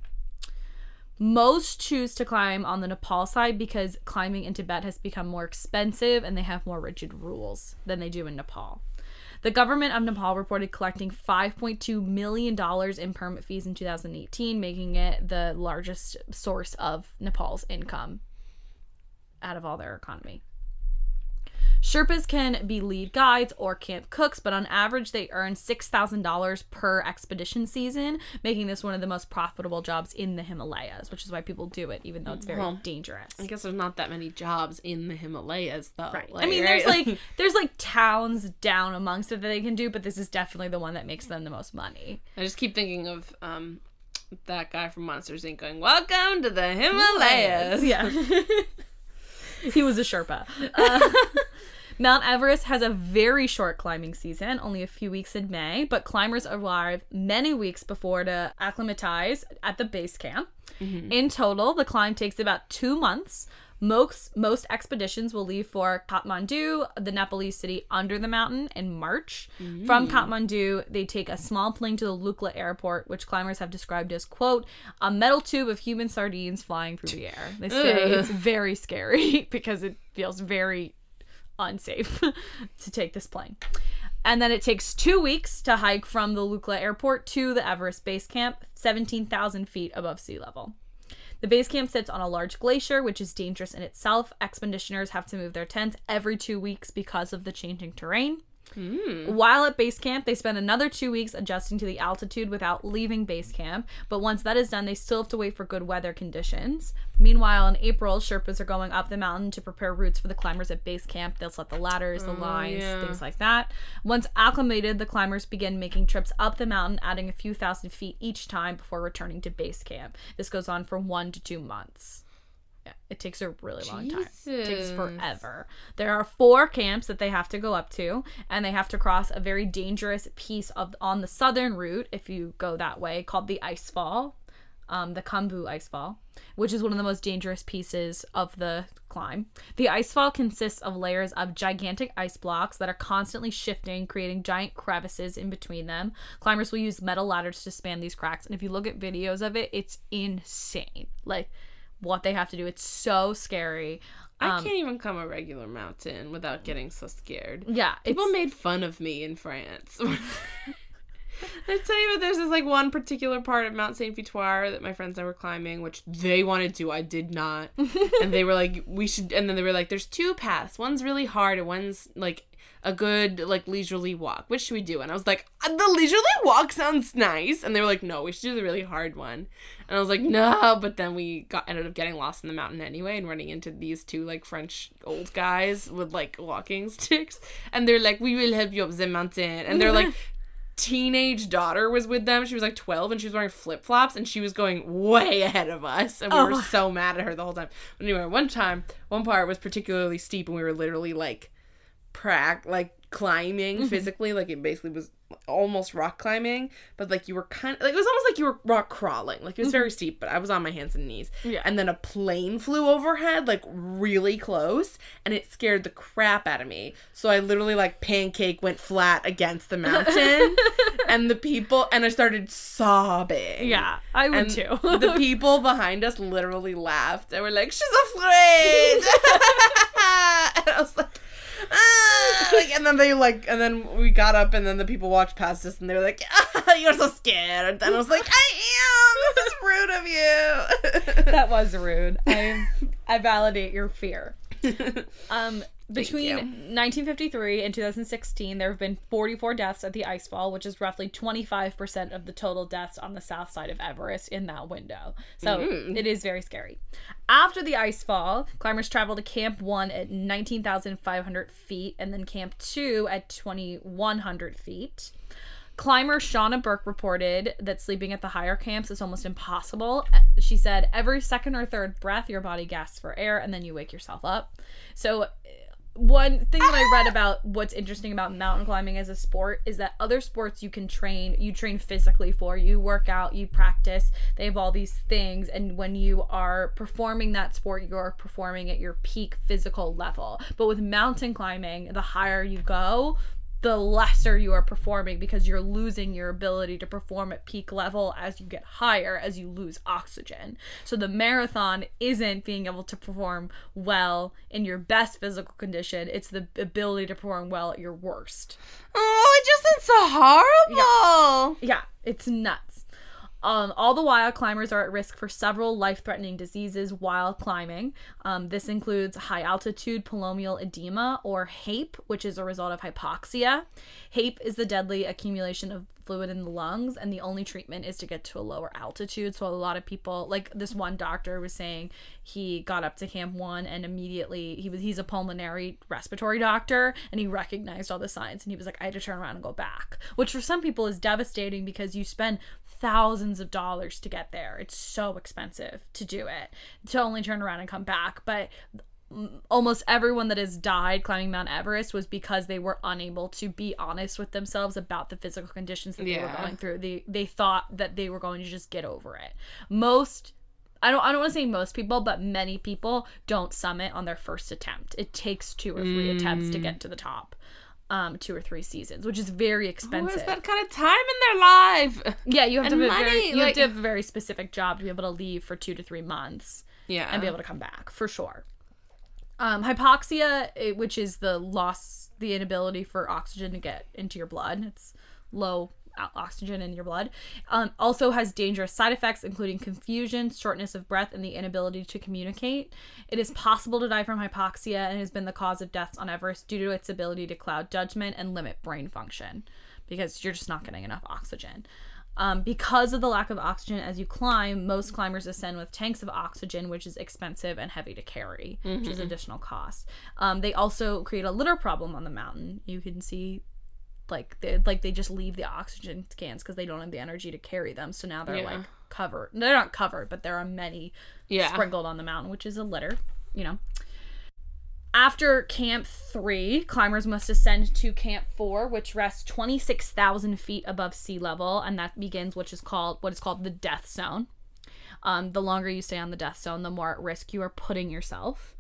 Most choose to climb on the Nepal side because climbing in Tibet has become more expensive and they have more rigid rules than they do in Nepal. The government of Nepal reported collecting five point two million dollars in permit fees in two thousand eighteen, making it the largest source of Nepal's income out of all their economy. Sherpas can be lead guides or camp cooks, but on average they earn six thousand dollars per expedition season, making this one of the most profitable jobs in the Himalayas, which is why people do it, even though it's very well, dangerous. I guess there's not that many jobs in the Himalayas, though. Right. Like, I mean, right? there's like there's like towns down amongst it that they can do, but this is definitely the one that makes them the most money. I just keep thinking of um, that guy from Monsters, Incorporated going, "Welcome to the Himalayas." Yeah. He was a Sherpa. Uh, Mount Everest has a very short climbing season, only a few weeks in May, but climbers arrive many weeks before to acclimatize at the base camp. Mm-hmm. In total, the climb takes about two months. Most, most expeditions will leave for Kathmandu, the Nepalese city under the mountain, in March. Mm-hmm. From Kathmandu, they take a small plane to the Lukla Airport, which climbers have described as, quote, a metal tube of human sardines flying through the air. They say Ugh. It's very scary because it feels very unsafe to take this plane. And then it takes two weeks to hike from the Lukla Airport to the Everest base camp, seventeen thousand feet above sea level. The base camp sits on a large glacier, which is dangerous in itself. Expeditioners have to move their tents every two weeks because of the changing terrain. Mm. While at base camp, they spend another two weeks adjusting to the altitude without leaving base camp, but once that is done, they still have to wait for good weather conditions. Meanwhile, in April, Sherpas are going up the mountain to prepare routes for the climbers at base camp. They'll set the ladders, the oh, lines, yeah. things like that. Once acclimated, the climbers begin making trips up the mountain, adding a few thousand feet each time before returning to base camp. This goes on for one to two months. Yeah, it takes a really long Jesus. time. It takes forever. There are four camps that they have to go up to, and they have to cross a very dangerous piece of on the southern route, if you go that way, called the Icefall, um, the Khumbu Icefall, which is one of the most dangerous pieces of the climb. The Icefall consists of layers of gigantic ice blocks that are constantly shifting, creating giant crevices in between them. Climbers will use metal ladders to span these cracks, and if you look at videos of it, it's insane. Like... what they have to do. It's so scary. Um, I can't even climb a regular mountain without getting so scared. Yeah. People made fun of me in France. I tell you what, there's this, like, one particular part of Mount Saint Victoire that my friends and I were climbing, which they wanted to, I did not. And they were like, we should, and then they were like, there's two paths. One's really hard and one's, like, a good, like, leisurely walk. Which should we do? And I was like, the leisurely walk sounds nice. And they were like, no, we should do the really hard one. And I was like, no. But then we got ended up getting lost in the mountain anyway and running into these two, like, French old guys with, like, walking sticks. And they're like, we will help you up the mountain. And they're like... teenage daughter was with them. She was like twelve and she was wearing flip-flops and she was going way ahead of us and we oh. were so mad at her the whole time. But anyway, one time one part was particularly steep and we were literally like prac like climbing mm-hmm. physically, like it basically was almost rock climbing, but like you were kind of like it was almost like you were rock crawling, like it was mm-hmm. very steep, but I was on my hands and knees. Yeah. And then a plane flew overhead, like really close, and it scared the crap out of me, so I literally like pancake went flat against the mountain and the people and I started sobbing. Yeah, I would and too. The people behind us literally laughed and were like, she's afraid. And I was like, ah, like, and then they like and then we got up and then the people walked past us and they were like, ah, you're so scared. And I was like, I am, this is rude of you. That was rude. I I validate your fear. Um between nineteen fifty-three and two thousand sixteen there have been forty-four deaths at the icefall, which is roughly twenty-five percent of the total deaths on the south side of Everest in that window. So mm-hmm. it is very scary. After the icefall, climbers travel to Camp one at nineteen thousand five hundred feet and then Camp two at twenty-one hundred feet. Climber Shauna Burke reported that sleeping at the higher camps is almost impossible. She said, every second or third breath, your body gasps for air and then you wake yourself up. So one thing that I read about what's interesting about mountain climbing as a sport is that other sports you can train, you train physically for, you work out, you practice, they have all these things. And when you are performing that sport, you're performing at your peak physical level. But with mountain climbing, the higher you go, the lesser you are performing because you're losing your ability to perform at peak level as you get higher, as you lose oxygen. So the marathon isn't being able to perform well in your best physical condition. It's the ability to perform well at your worst. Oh, it just sounds so horrible. Yeah, yeah, it's nuts. Um, all the while, climbers are at risk for several life-threatening diseases while climbing. Um, this includes high-altitude pulmonary edema, or HAPE, which is a result of hypoxia. HAPE is the deadly accumulation of fluid in the lungs, and the only treatment is to get to a lower altitude. So a lot of people, like this one doctor was saying, he got up to Camp one and immediately he was he's a pulmonary respiratory doctor and he recognized all the signs and he was like, I had to turn around and go back, which for some people is devastating because you spend thousands of dollars to get there. It's so expensive to do it, to only turn around and come back. But almost everyone that has died climbing Mount Everest was because they were unable to be honest with themselves about the physical conditions that yeah. they were going through. They they thought that they were going to just get over it. Most, I don't I don't want to say most people, but many people don't summit on their first attempt. It takes two or three mm. attempts to get to the top. Um, two or three seasons, which is very expensive. Who has that kind of time in their life? Yeah, you have, to, money, very, you like, have to have a very specific job to be able to leave for two to three months yeah. and be able to come back, for sure. Um, hypoxia, which is the loss, the inability for oxygen to get into your blood. It's low oxygen in your blood. Um, also has dangerous side effects, including confusion, shortness of breath, and the inability to communicate. It is possible to die from hypoxia and has been the cause of deaths on Everest due to its ability to cloud judgment and limit brain function because you're just not getting enough oxygen. Um, because of the lack of oxygen as you climb, most climbers ascend with tanks of oxygen, which is expensive and heavy to carry, mm-hmm. which is additional cost. Um, they also create a litter problem on the mountain. You can see, like, they, like they just leave the oxygen cans because they don't have the energy to carry them. So now they're, yeah. like, covered. They're not covered, but there are many yeah. sprinkled on the mountain, which is a litter, you know. After Camp three, climbers must ascend to Camp four, which rests twenty-six thousand feet above sea level, and that begins what is called what is called the death zone. Um, the longer you stay on the death zone, the more at risk you are putting yourself.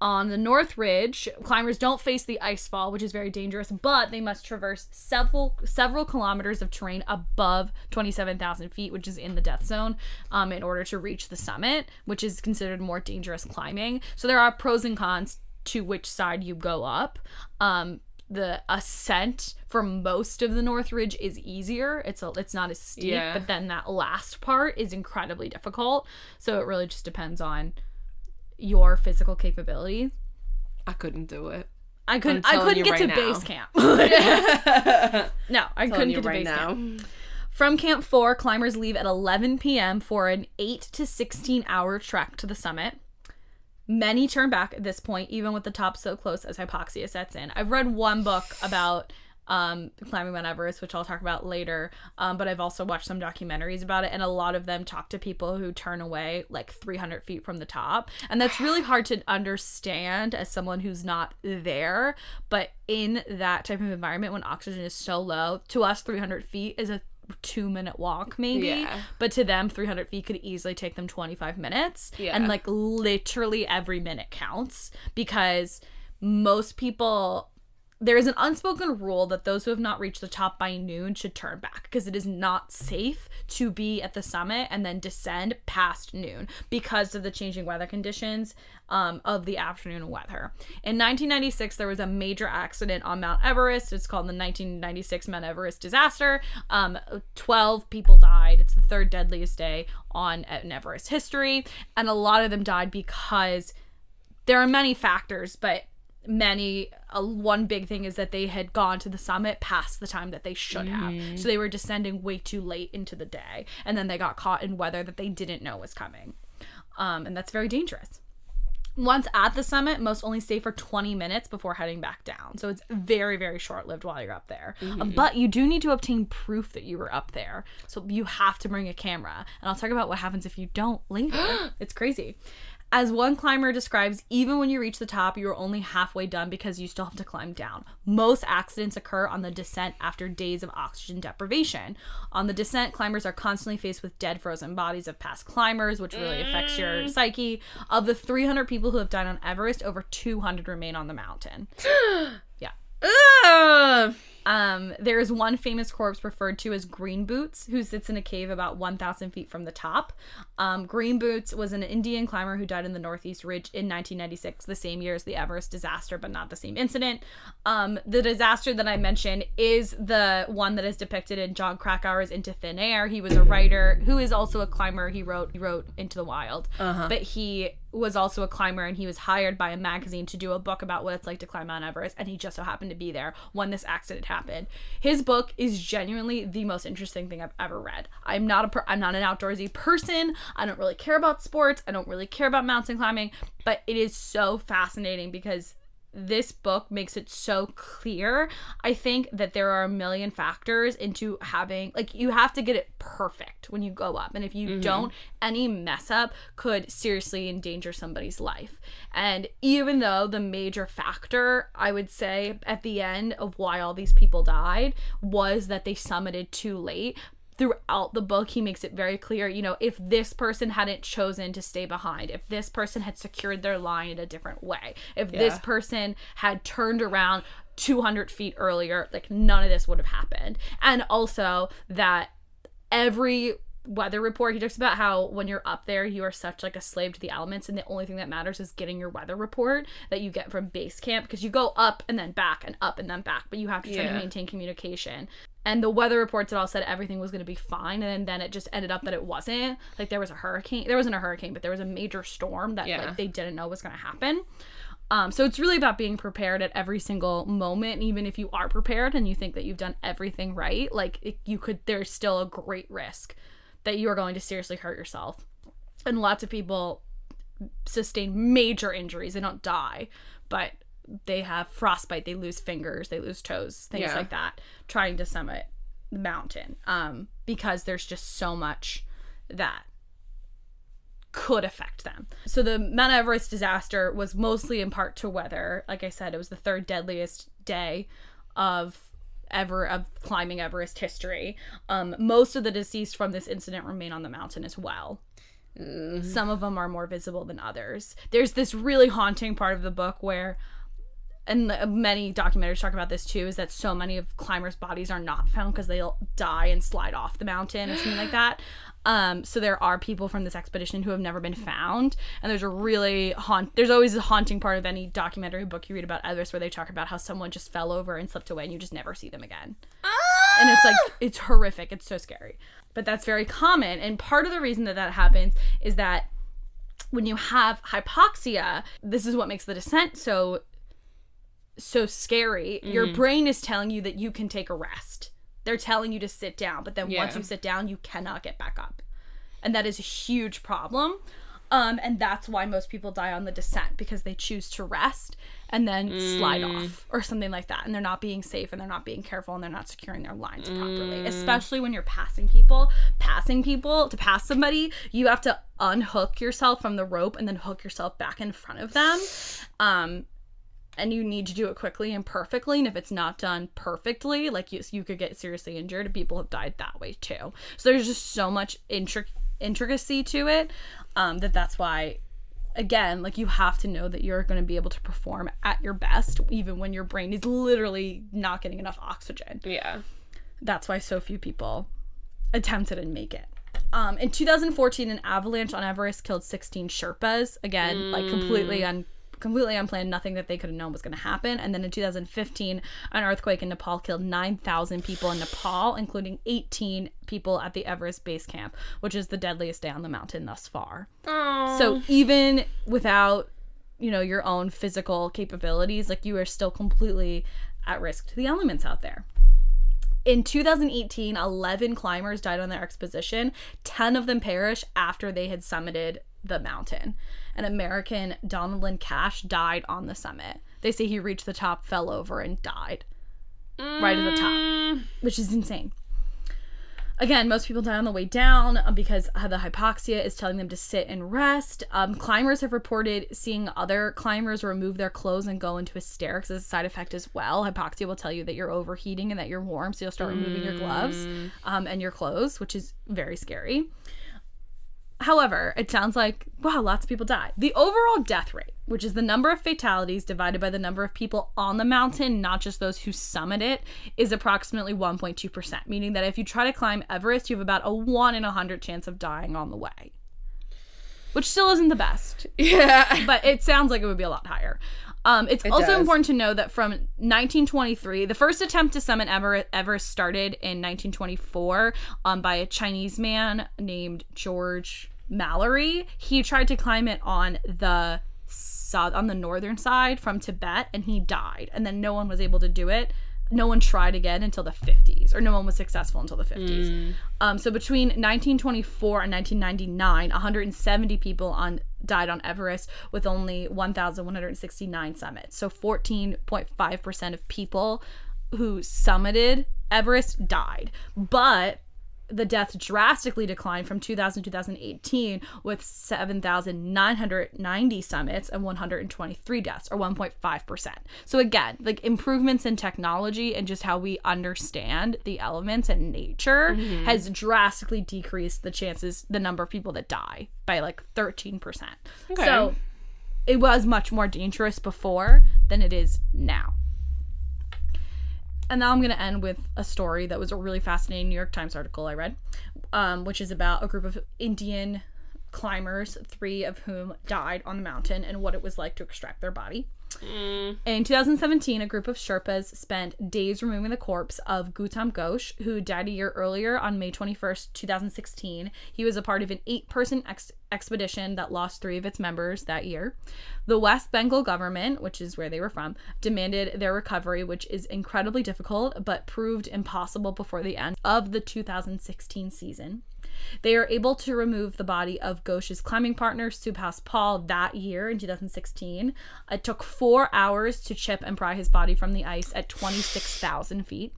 On the north ridge, climbers don't face the icefall, which is very dangerous, but they must traverse several several kilometers of terrain above twenty-seven thousand feet, which is in the death zone, um, in order to reach the summit, which is considered more dangerous climbing. So there are pros and cons to which side you go up. Um, the ascent for most of the north ridge is easier. It's a, it's not as steep, yeah. But then that last part is incredibly difficult. So it really just depends on your physical capability. I couldn't do it. I couldn't I couldn't get right to now. Base camp. No, I I'm couldn't get to right base now. Camp. From Camp four, climbers leave at eleven p.m. for an eight to sixteen hour trek to the summit. Many turn back at this point, even with the top so close as hypoxia sets in. I've read one book about um, climbing Mount Everest, which I'll talk about later, um, but I've also watched some documentaries about it, and a lot of them talk to people who turn away like three hundred feet from the top, and that's really hard to understand as someone who's not there, but in that type of environment when oxygen is so low, to us three hundred feet is a two minute walk, maybe, yeah. But to them, three hundred feet could easily take them twenty-five minutes, yeah. And like literally every minute counts, because most people, there is an unspoken rule that those who have not reached the top by noon should turn back, because it is not safe to be at the summit and then descend past noon because of the changing weather conditions um, of the afternoon weather. In nineteen ninety-six, there was a major accident on Mount Everest. It's called the nineteen ninety-six Mount Everest disaster. Um, twelve people died. It's the third deadliest day on in Everest history. And a lot of them died because there are many factors, but many uh, one big thing is that they had gone to the summit past the time that they should have, mm-hmm. So they were descending way too late into the day, and then they got caught in weather that they didn't know was coming, um and that's very dangerous. Once at the summit, most only stay for twenty minutes before heading back down, so it's very, very short-lived while you're up there, mm-hmm. um, but you do need to obtain proof that you were up there, so you have to bring a camera, and I'll talk about what happens if you don't later. It's crazy. As one climber describes, even when you reach the top, you are only halfway done because you still have to climb down. Most accidents occur on the descent after days of oxygen deprivation. On the descent, climbers are constantly faced with dead, frozen bodies of past climbers, which really affects your psyche. Of the three hundred people who have died on Everest, over two hundred remain on the mountain. Yeah. Ugh. Um, there is one famous corpse referred to as Green Boots, who sits in a cave about one thousand feet from the top. Um, Green Boots was an Indian climber who died in the Northeast Ridge in nineteen ninety-six, the same year as the Everest disaster, but not the same incident. Um, the disaster that I mentioned is the one that is depicted in John Krakauer's Into Thin Air. He was a writer who is also a climber. He wrote, he wrote Into the Wild, uh-huh. But he was also a climber, and he was hired by a magazine to do a book about what it's like to climb Mount Everest, and he just so happened to be there when this accident happened. His book is genuinely the most interesting thing I've ever read. I'm not a per- I'm not an outdoorsy person. I don't really care about sports. I don't really care about mountain climbing, but it is so fascinating because this book makes it so clear, I think, that there are a million factors into having, like, you have to get it perfect when you go up, and if you mm-hmm. don't, any mess up could seriously endanger somebody's life. And even though the major factor, I would say, at the end of why all these people died was that they summited too late, throughout the book, he makes it very clear, you know, if this person hadn't chosen to stay behind, if this person had secured their line in a different way, if yeah. this person had turned around two hundred feet earlier, like, none of this would have happened. And also that every weather report, he talks about how when you're up there, you are such like a slave to the elements, and the only thing that matters is getting your weather report that you get from base camp, because you go up and then back and up and then back, but you have to try yeah. to maintain communication. And the weather reports had all said everything was going to be fine, and then it just ended up that it wasn't. Like, there was a hurricane. There wasn't a hurricane, but there was a major storm that, yeah. like, they didn't know was going to happen. Um, so it's really about being prepared at every single moment, even if you are prepared and you think that you've done everything right. Like, it, you could, there's still a great risk that you are going to seriously hurt yourself. And lots of people sustain major injuries. They don't die, but they have frostbite, they lose fingers, they lose toes, things yeah. like that, trying to summit the mountain, um, because there's just so much that could affect them. So the Mount Everest disaster was mostly in part to weather. Like I said, it was the third deadliest day of ever of climbing Everest history. Um, most of the deceased from this incident remain on the mountain as well. Mm. Some of them are more visible than others. There's this really haunting part of the book where, and many documentaries talk about this too, is that so many of climbers' bodies are not found because they'll die and slide off the mountain or something like that. Um, so there are people from this expedition who have never been found, and there's a really haunt. There's always a haunting part of any documentary book you read about Everest where they talk about how someone just fell over and slipped away, and you just never see them again. Ah! And it's like, it's horrific. It's so scary. But that's very common, and part of the reason that that happens is that when you have hypoxia, this is what makes the descent so so scary. Mm. Your brain is telling you that you can take a rest. They're telling you to sit down, but then yeah. once you sit down, you cannot get back up. And that is a huge problem. Um, and that's why most people die on the descent, because they choose to rest and then mm. slide off or something like that. And they're not being safe, and they're not being careful, and they're not securing their lines mm. properly. Especially when you're passing people. Passing people, to pass somebody, you have to unhook yourself from the rope and then hook yourself back in front of them. Um... And you need to do it quickly and perfectly. And if it's not done perfectly, like, you you could get seriously injured. People have died that way, too. So there's just so much intric- intricacy to it um, that that's why, again, like, you have to know that you're going to be able to perform at your best, even when your brain is literally not getting enough oxygen. Yeah. That's why so few people attempted and make it. Um, in two thousand fourteen, an avalanche on Everest killed sixteen Sherpas. Again, mm. like, completely un. completely unplanned, nothing that they could have known was going to happen. And then in two thousand fifteen, an earthquake in Nepal killed nine thousand people in Nepal, including eighteen people at the Everest base camp, which is the deadliest day on the mountain thus far. Aww. So even without, you know, your own physical capabilities, like, you are still completely at risk to the elements out there. In two thousand eighteen, eleven climbers died on their expedition. ten of them perished after they had summited the mountain. An American, Donald Cash, died on the summit. They say he reached the top, fell over, and died mm. right at the top, which is insane. Again, most people die on the way down because the hypoxia is telling them to sit and rest. Um, climbers have reported seeing other climbers remove their clothes and go into hysterics as a side effect as well. Hypoxia will tell you that you're overheating and that you're warm, so you'll start removing mm. your gloves um, and your clothes, which is very scary. However, it sounds like, wow, lots of people die. The overall death rate, which is the number of fatalities divided by the number of people on the mountain, not just those who summit it, is approximately one point two percent, meaning that if you try to climb Everest, you have about a one in one hundred chance of dying on the way, which still isn't the best. Yeah. But it sounds like it would be a lot higher. Um, it's it also does. important to know that from nineteen twenty-three, the first attempt to summit Everest started in nineteen twenty-four um, by a Chinese man named George Mallory. He tried to climb it on the on the northern side from Tibet, and he died. And then no one was able to do it. No one tried again until the fifties, or no one was successful until the fifties. Mm. Um, so between nineteen twenty-four and nineteen ninety-nine, one hundred seventy people on died on Everest, with only one thousand one hundred sixty-nine summits. So fourteen point five percent of people who summited Everest died. But the deaths drastically declined from two thousand to two thousand eighteen, with seven thousand nine hundred ninety summits and one hundred twenty-three deaths, or one point five percent. So again, like, improvements in technology and just how we understand the elements and nature mm-hmm. has drastically decreased the chances, the number of people that die by like thirteen percent. Okay. So it was much more dangerous before than it is now. And now I'm going to end with a story that was a really fascinating New York Times article I read, um, which is about a group of Indian climbers, three of whom died on the mountain, and what it was like to extract their body. Mm. In two thousand seventeen, a group of Sherpas spent days removing the corpse of Gautam Ghosh, who died a year earlier on May twenty-first, two thousand sixteen. He was a part of an eight-person ex- expedition that lost three of its members that year. The West Bengal government, which is where they were from, demanded their recovery, which is incredibly difficult but proved impossible before the end of the two thousand sixteen season. They are able to remove the body of Ghosh's climbing partner, Subhas Paul, that year in two thousand sixteen. It took four hours to chip and pry his body from the ice at twenty-six thousand feet.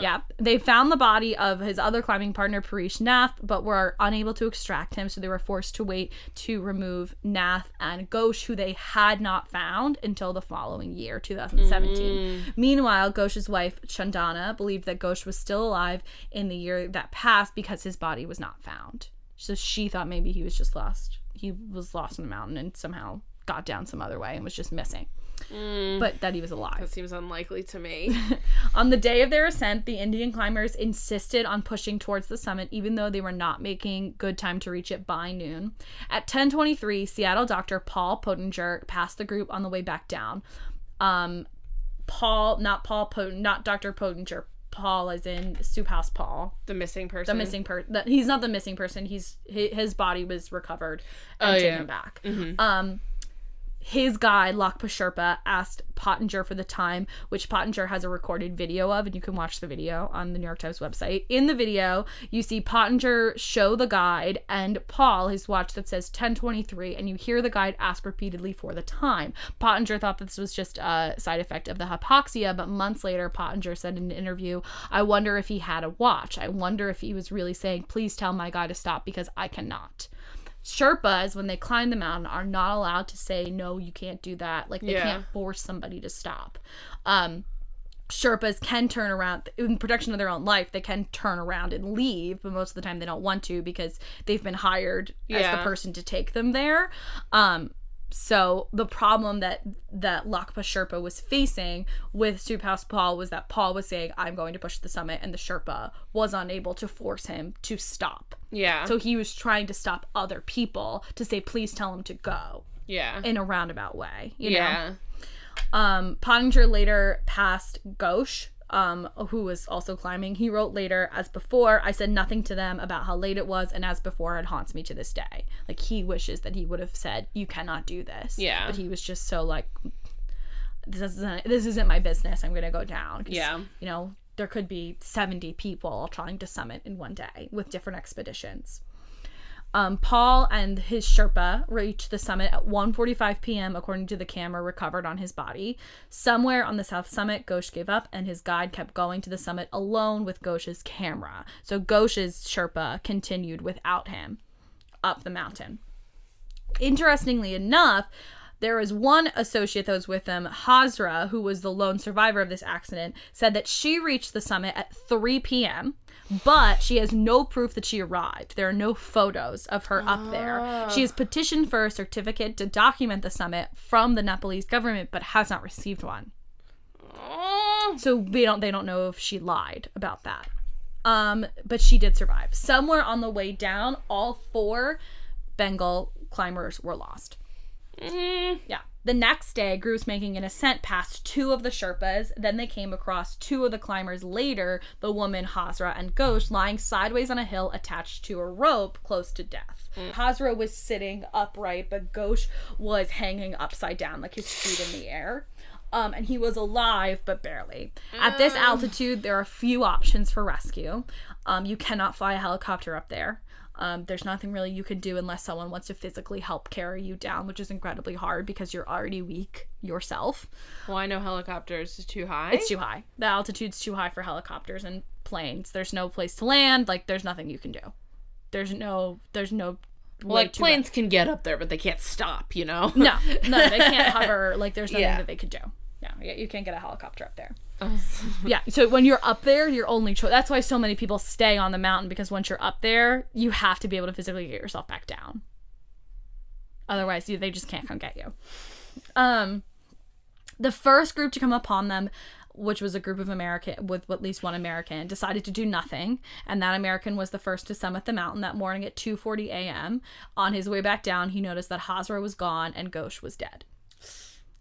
Yeah. They found the body of his other climbing partner, Parish Nath, but were unable to extract him, so they were forced to wait to remove Nath and Ghosh, who they had not found until the following year, two thousand seventeen. Mm. Meanwhile, Ghosh's wife, Chandana, believed that Ghosh was still alive in the year that passed because his body was not found. So she thought maybe he was just lost. He was lost in the mountain and somehow got down some other way and was just missing. Mm, but that he was alive. That seems unlikely to me. On the day of their ascent, the Indian climbers insisted on pushing towards the summit, even though they were not making good time to reach it by noon. At ten twenty-three, Seattle doctor Paul Pottinger passed the group on the way back down. Um, Paul, not Paul Poten, not Doctor Pottinger. Paul as in Subhas Paul. The missing person? The missing person. He's not the missing person. He's his, his body was recovered and oh, taken yeah. back. Mm-hmm. Um, his guide, Lakpa Sherpa, asked Pottinger for the time, which Pottinger has a recorded video of, and you can watch the video on the New York Times website. In the video, you see Pottinger show the guide and Paul his watch that says ten twenty-three, and you hear the guide ask repeatedly for the time. Pottinger thought this was just a side effect of the hypoxia, but months later, Pottinger said in an interview, "I wonder if he had a watch. I wonder if he was really saying, please tell my guy to stop because I cannot." Sherpas, when they climb the mountain, are not allowed to say, no, you can't do that. Like, they yeah. can't force somebody to stop. Um, Sherpas can turn around. In protection of their own life, they can turn around and leave, but most of the time they don't want to because they've been hired yeah. as the person to take them there. Um, so the problem that, that Lakpa Sherpa was facing with Subhas Paul was that Paul was saying, I'm going to push the summit, and the Sherpa was unable to force him to stop. Yeah. So he was trying to stop other people to say, please tell him to go. Yeah. In a roundabout way, you yeah. know? Um, Pottinger later passed Ghosh, um, who was also climbing. He wrote later, as before, I said nothing to them about how late it was, and as before, it haunts me to this day. Like, he wishes that he would have said, you cannot do this. Yeah. But he was just so, like, this isn't, this isn't my business. I'm going to go down. Yeah. You know? There could be seventy people trying to summit in one day with different expeditions. Um, Paul and his Sherpa reached the summit at one forty-five p.m. according to the camera recovered on his body. Somewhere on the south summit, Ghosh gave up, and his guide kept going to the summit alone with Ghosh's camera. So Ghosh's Sherpa continued without him up the mountain. Interestingly enough, there was one associate that was with them, Hazra, who was the lone survivor of this accident, said that she reached the summit at three p.m., but she has no proof that she arrived. There are no photos of her oh. up there. She has petitioned for a certificate to document the summit from the Nepalese government, but has not received one. Oh. So they don't, they don't know if she lied about that. Um, but she did survive. Somewhere on the way down, all four Bengal climbers were lost. Mm-hmm. Yeah. The next day, groups making an ascent past two of the Sherpas. Then they came across two of the climbers later, the woman Hazra and Ghosh, lying sideways on a hill attached to a rope close to death. Mm. Hazra was sitting upright, but Ghosh was hanging upside down, like his feet in the air. Um, and he was alive, but barely. Mm. At this altitude, there are few options for rescue. Um, you cannot fly a helicopter up there. Um, there's nothing really you can do unless someone wants to physically help carry you down, which is incredibly hard because you're already weak yourself. Well, I know helicopters is too high. It's too high. The altitude's too high for helicopters and planes. There's no place to land. Like, there's nothing you can do. There's no, there's no... Well, like, planes much. Can get up there, but they can't stop, you know? No. No, they can't hover. Like, there's nothing yeah. that they could do. No, you can't get a helicopter up there. Yeah, so when you're up there, your only choice. That's why so many people stay on the mountain, because once you're up there, you have to be able to physically get yourself back down. Otherwise, they just can't come get you. Um, the first group to come upon them, which was a group of American with at least one American, decided to do nothing, and that American was the first to summit the mountain that morning at two forty a.m. On his way back down, he noticed that Hazra was gone and Ghosh was dead.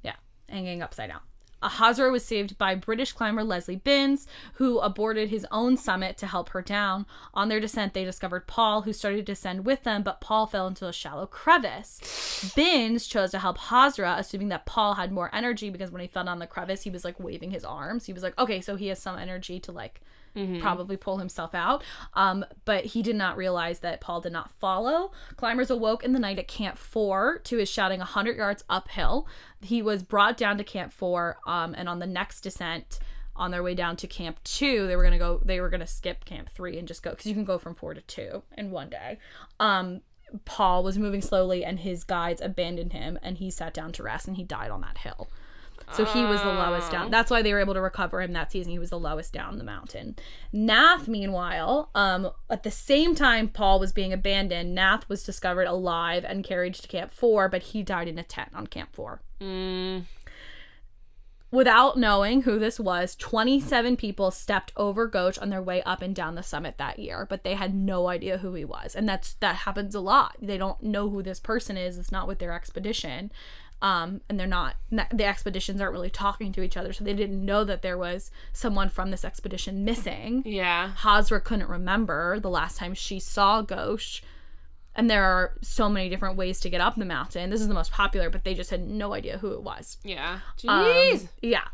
Yeah, hanging upside down. Hazra was saved by British climber Leslie Binns, who aborted his own summit to help her down. On their descent, they discovered Paul, who started to descend with them, but Paul fell into a shallow crevice. Binns chose to help Hazra, assuming that Paul had more energy, because when he fell down the crevice, he was, like, waving his arms. He was like, okay, so he has some energy to, like, mm-hmm. probably pull himself out. Um, but he did not realize that Paul did not follow. Climbers awoke in the night at Camp four to his shouting one hundred yards uphill. He was brought down to Camp four, um, and on the next descent, on their way down to Camp two, they were going to go, they were going to skip Camp three and just go, because you can go from four to two in one day. Um, Paul was moving slowly, and his guides abandoned him, and he sat down to rest, and he died on that hill. So he was the lowest down. That's why they were able to recover him that season. He was the lowest down the mountain. Nath, meanwhile, um, at the same time Paul was being abandoned, Nath was discovered alive and carried to Camp four, but he died in a tent on Camp four. Mm. Without knowing who this was, twenty-seven people stepped over Ghosh on their way up and down the summit that year, but they had no idea who he was. And that's that happens a lot. They don't know who this person is. It's not with their expedition. Um, and they're not, the expeditions aren't really talking to each other, so they didn't know that there was someone from this expedition missing. Yeah. Hazra couldn't remember the last time she saw Ghosh, and there are so many different ways to get up the mountain. This is the most popular, but they just had no idea who it was. Yeah. Jeez. Um, yeah.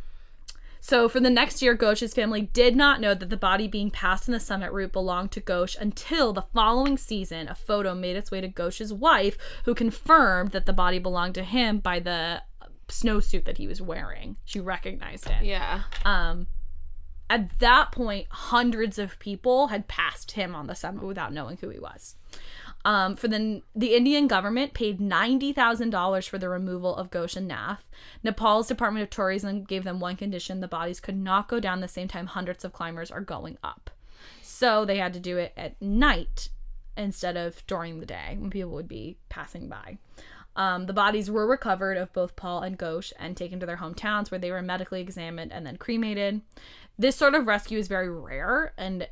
So for the next year, Ghosh's family did not know that the body being passed in the summit route belonged to Ghosh until the following season. A photo made its way to Ghosh's wife, who confirmed that the body belonged to him by the snowsuit that he was wearing. She recognized it. Yeah. Um, at that point, hundreds of people had passed him on the summit without knowing who he was. Um, for the the Indian government paid ninety thousand dollars for the removal of Ghosh and Nath. Nepal's Department of Tourism gave them one condition: the bodies could not go down the same time hundreds of climbers are going up. So they had to do it at night instead of during the day when people would be passing by. Um, the bodies were recovered of both Paul and Ghosh and taken to their hometowns, where they were medically examined and then cremated. This sort of rescue is very rare, and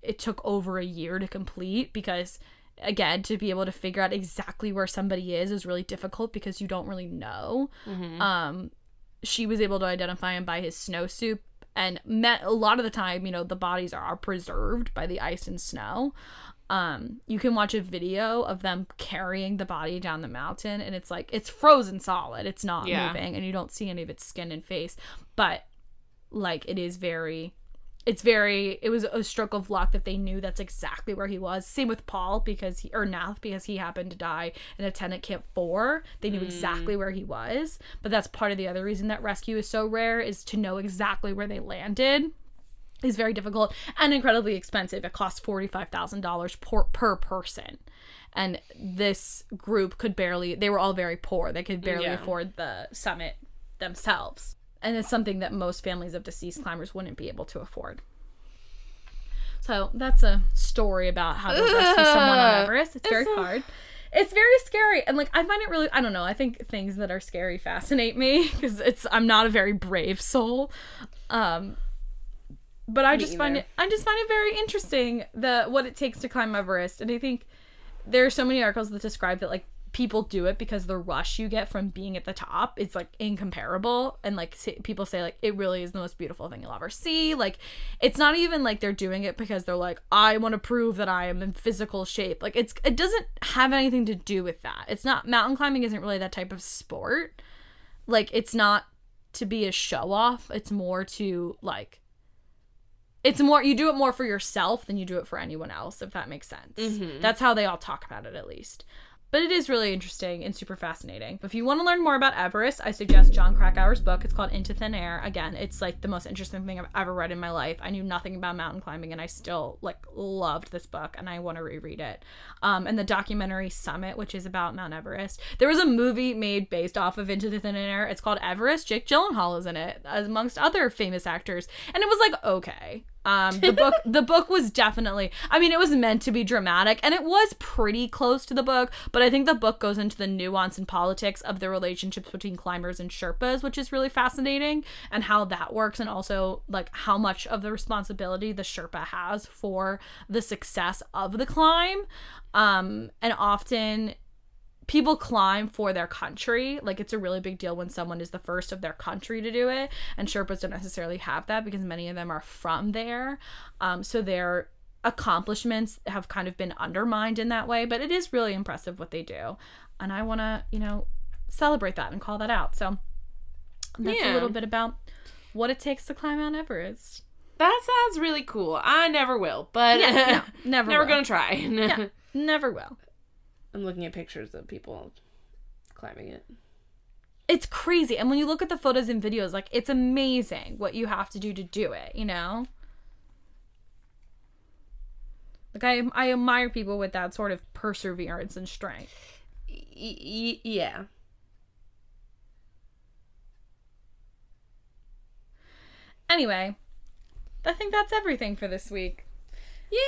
it took over a year to complete because... Again, to be able to figure out exactly where somebody is is really difficult because you don't really know. Mm-hmm. Um, she was able to identify him by his snowsuit, and met, a lot of the time, you know, the bodies are preserved by the ice and snow. Um, you can watch a video of them carrying the body down the mountain, and it's like, it's frozen solid. It's not yeah. moving, and you don't see any of its skin and face. But, like, it is very... It's very, it was a stroke of luck that they knew that's exactly where he was. Same with Paul, because he, or Nath, because he happened to die in a tent at Camp four. They knew mm. exactly where he was. But that's part of the other reason that rescue is so rare, is to know exactly where they landed is very difficult and incredibly expensive. It costs forty-five thousand dollars per, per person. And this group could barely, they were all very poor. They could barely yeah. afford the summit themselves. And it's something that most families of deceased climbers wouldn't be able to afford. So that's a story about how to Ugh. rescue someone on Everest. It's, it's very a... hard. It's very scary. And, like, I find it really, I don't know, I think things that are scary fascinate me. Because it's, I'm not a very brave soul. Um, but I me just either. find it, I just find it very interesting, the what it takes to climb Everest. And I think there are so many articles that describe that, like, people do it because the rush you get from being at the top is, like, incomparable. And, like, say, people say, like, it really is the most beautiful thing you'll ever see. Like, it's not even like they're doing it because they're like, I want to prove that I am in physical shape. Like, it's it doesn't have anything to do with that. It's not, mountain climbing isn't really that type of sport. Like, it's not to be a show off. It's more to, like, it's more, you do it more for yourself than you do it for anyone else, if that makes sense. Mm-hmm. That's how they all talk about it, at least. But it is really interesting and super fascinating. If you want to learn more about Everest, I suggest John Krakauer's book. It's called Into Thin Air. Again, it's, like, the most interesting thing I've ever read in my life. I knew nothing about mountain climbing, and I still, like, loved this book, and I want to reread it. Um, and the documentary Summit, which is about Mount Everest. There was a movie made based off of Into Thin Air. It's called Everest. Jake Gyllenhaal is in it, amongst other famous actors. And it was like, okay. Um, the book, the book was definitely, I mean, it was meant to be dramatic, and it was pretty close to the book, but I think the book goes into the nuance and politics of the relationships between climbers and Sherpas, which is really fascinating, and how that works, and also, like, how much of the responsibility the Sherpa has for the success of the climb. Um, and often people climb for their country. Like, it's a really big deal when someone is the first of their country to do it, and Sherpas don't necessarily have that because many of them are from there. Um, so their accomplishments have kind of been undermined in that way, but it is really impressive what they do. And I want to, you know, celebrate that and call that out. So that's yeah. a little bit about what it takes to climb Mount Everest. That sounds really cool. I never will, but yeah, no, never, never going to try. yeah, never will. I'm looking at pictures of people climbing it. It's crazy. And when you look at the photos and videos, like, it's amazing what you have to do to do it, you know? Like, I I admire people with that sort of perseverance and strength. Y- y- yeah. Anyway, I think that's everything for this week.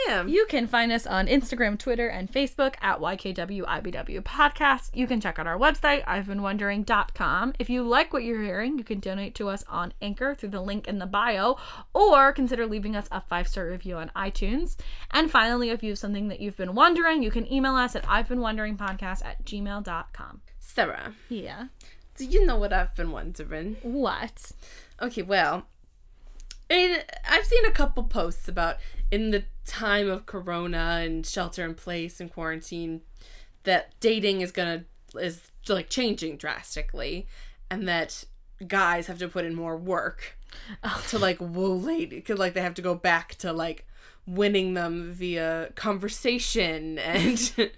Yeah. You can find us on Instagram, Twitter, and Facebook at Y K W I B W Podcast. You can check out our website, I've Been Wondering dot com. If you like what you're hearing, you can donate to us on Anchor through the link in the bio, or consider leaving us a five-star review on iTunes. And finally, if you have something that you've been wondering, you can email us at I've Been Wondering Podcast at gmail dot com. Sarah. Yeah? Do you know what I've been wondering? What? Okay, well, it, I've seen a couple posts about in the time of Corona and shelter in place and quarantine that dating is gonna is like changing drastically, and that guys have to put in more work oh. to like woo ladies, because like they have to go back to like winning them via conversation and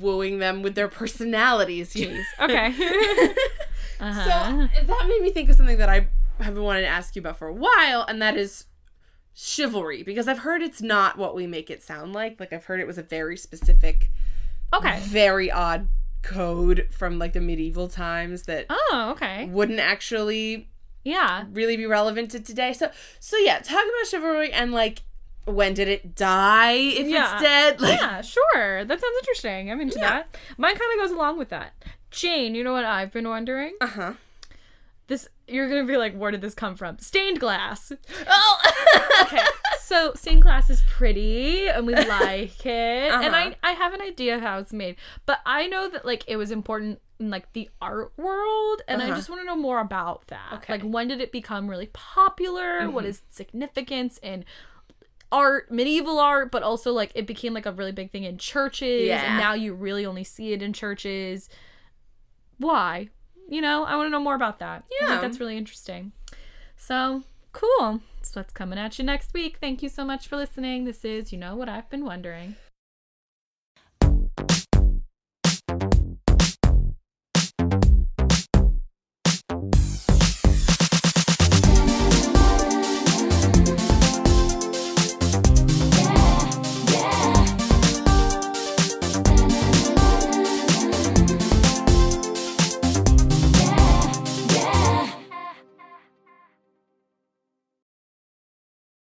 wooing them with their personalities. Jeez. Okay. uh-huh. So that made me think of something that I have been wanting to ask you about for a while, and that is chivalry, because I've heard it's not what we make it sound like. Like, I've heard it was a very specific, okay, very odd code from like the medieval times that oh, okay, wouldn't actually yeah really be relevant to today. So, so yeah, talk about chivalry and like when did it die? If yeah. it's dead, like, yeah, sure, that sounds interesting. I'm into yeah. that. Mine kind of goes along with that. Jane, you know what I've been wondering? Uh huh. This, you're going to be like, where did this come from? Stained glass. Oh! Okay. So, stained glass is pretty, and we like it. Uh-huh. And I, I have an idea of how it's made. But I know that, like, it was important in, like, the art world, and uh-huh. I just want to know more about that. Okay. Like, when did it become really popular? Mm-hmm. What is its significance in art, medieval art, but also, like, it became, like, a really big thing in churches, yeah. and now you really only see it in churches. Why? You know, I want to know more about that. Yeah. I think that's really interesting. So, cool. That's what's coming at you next week. Thank you so much for listening. This is You Know What I've Been Wondering.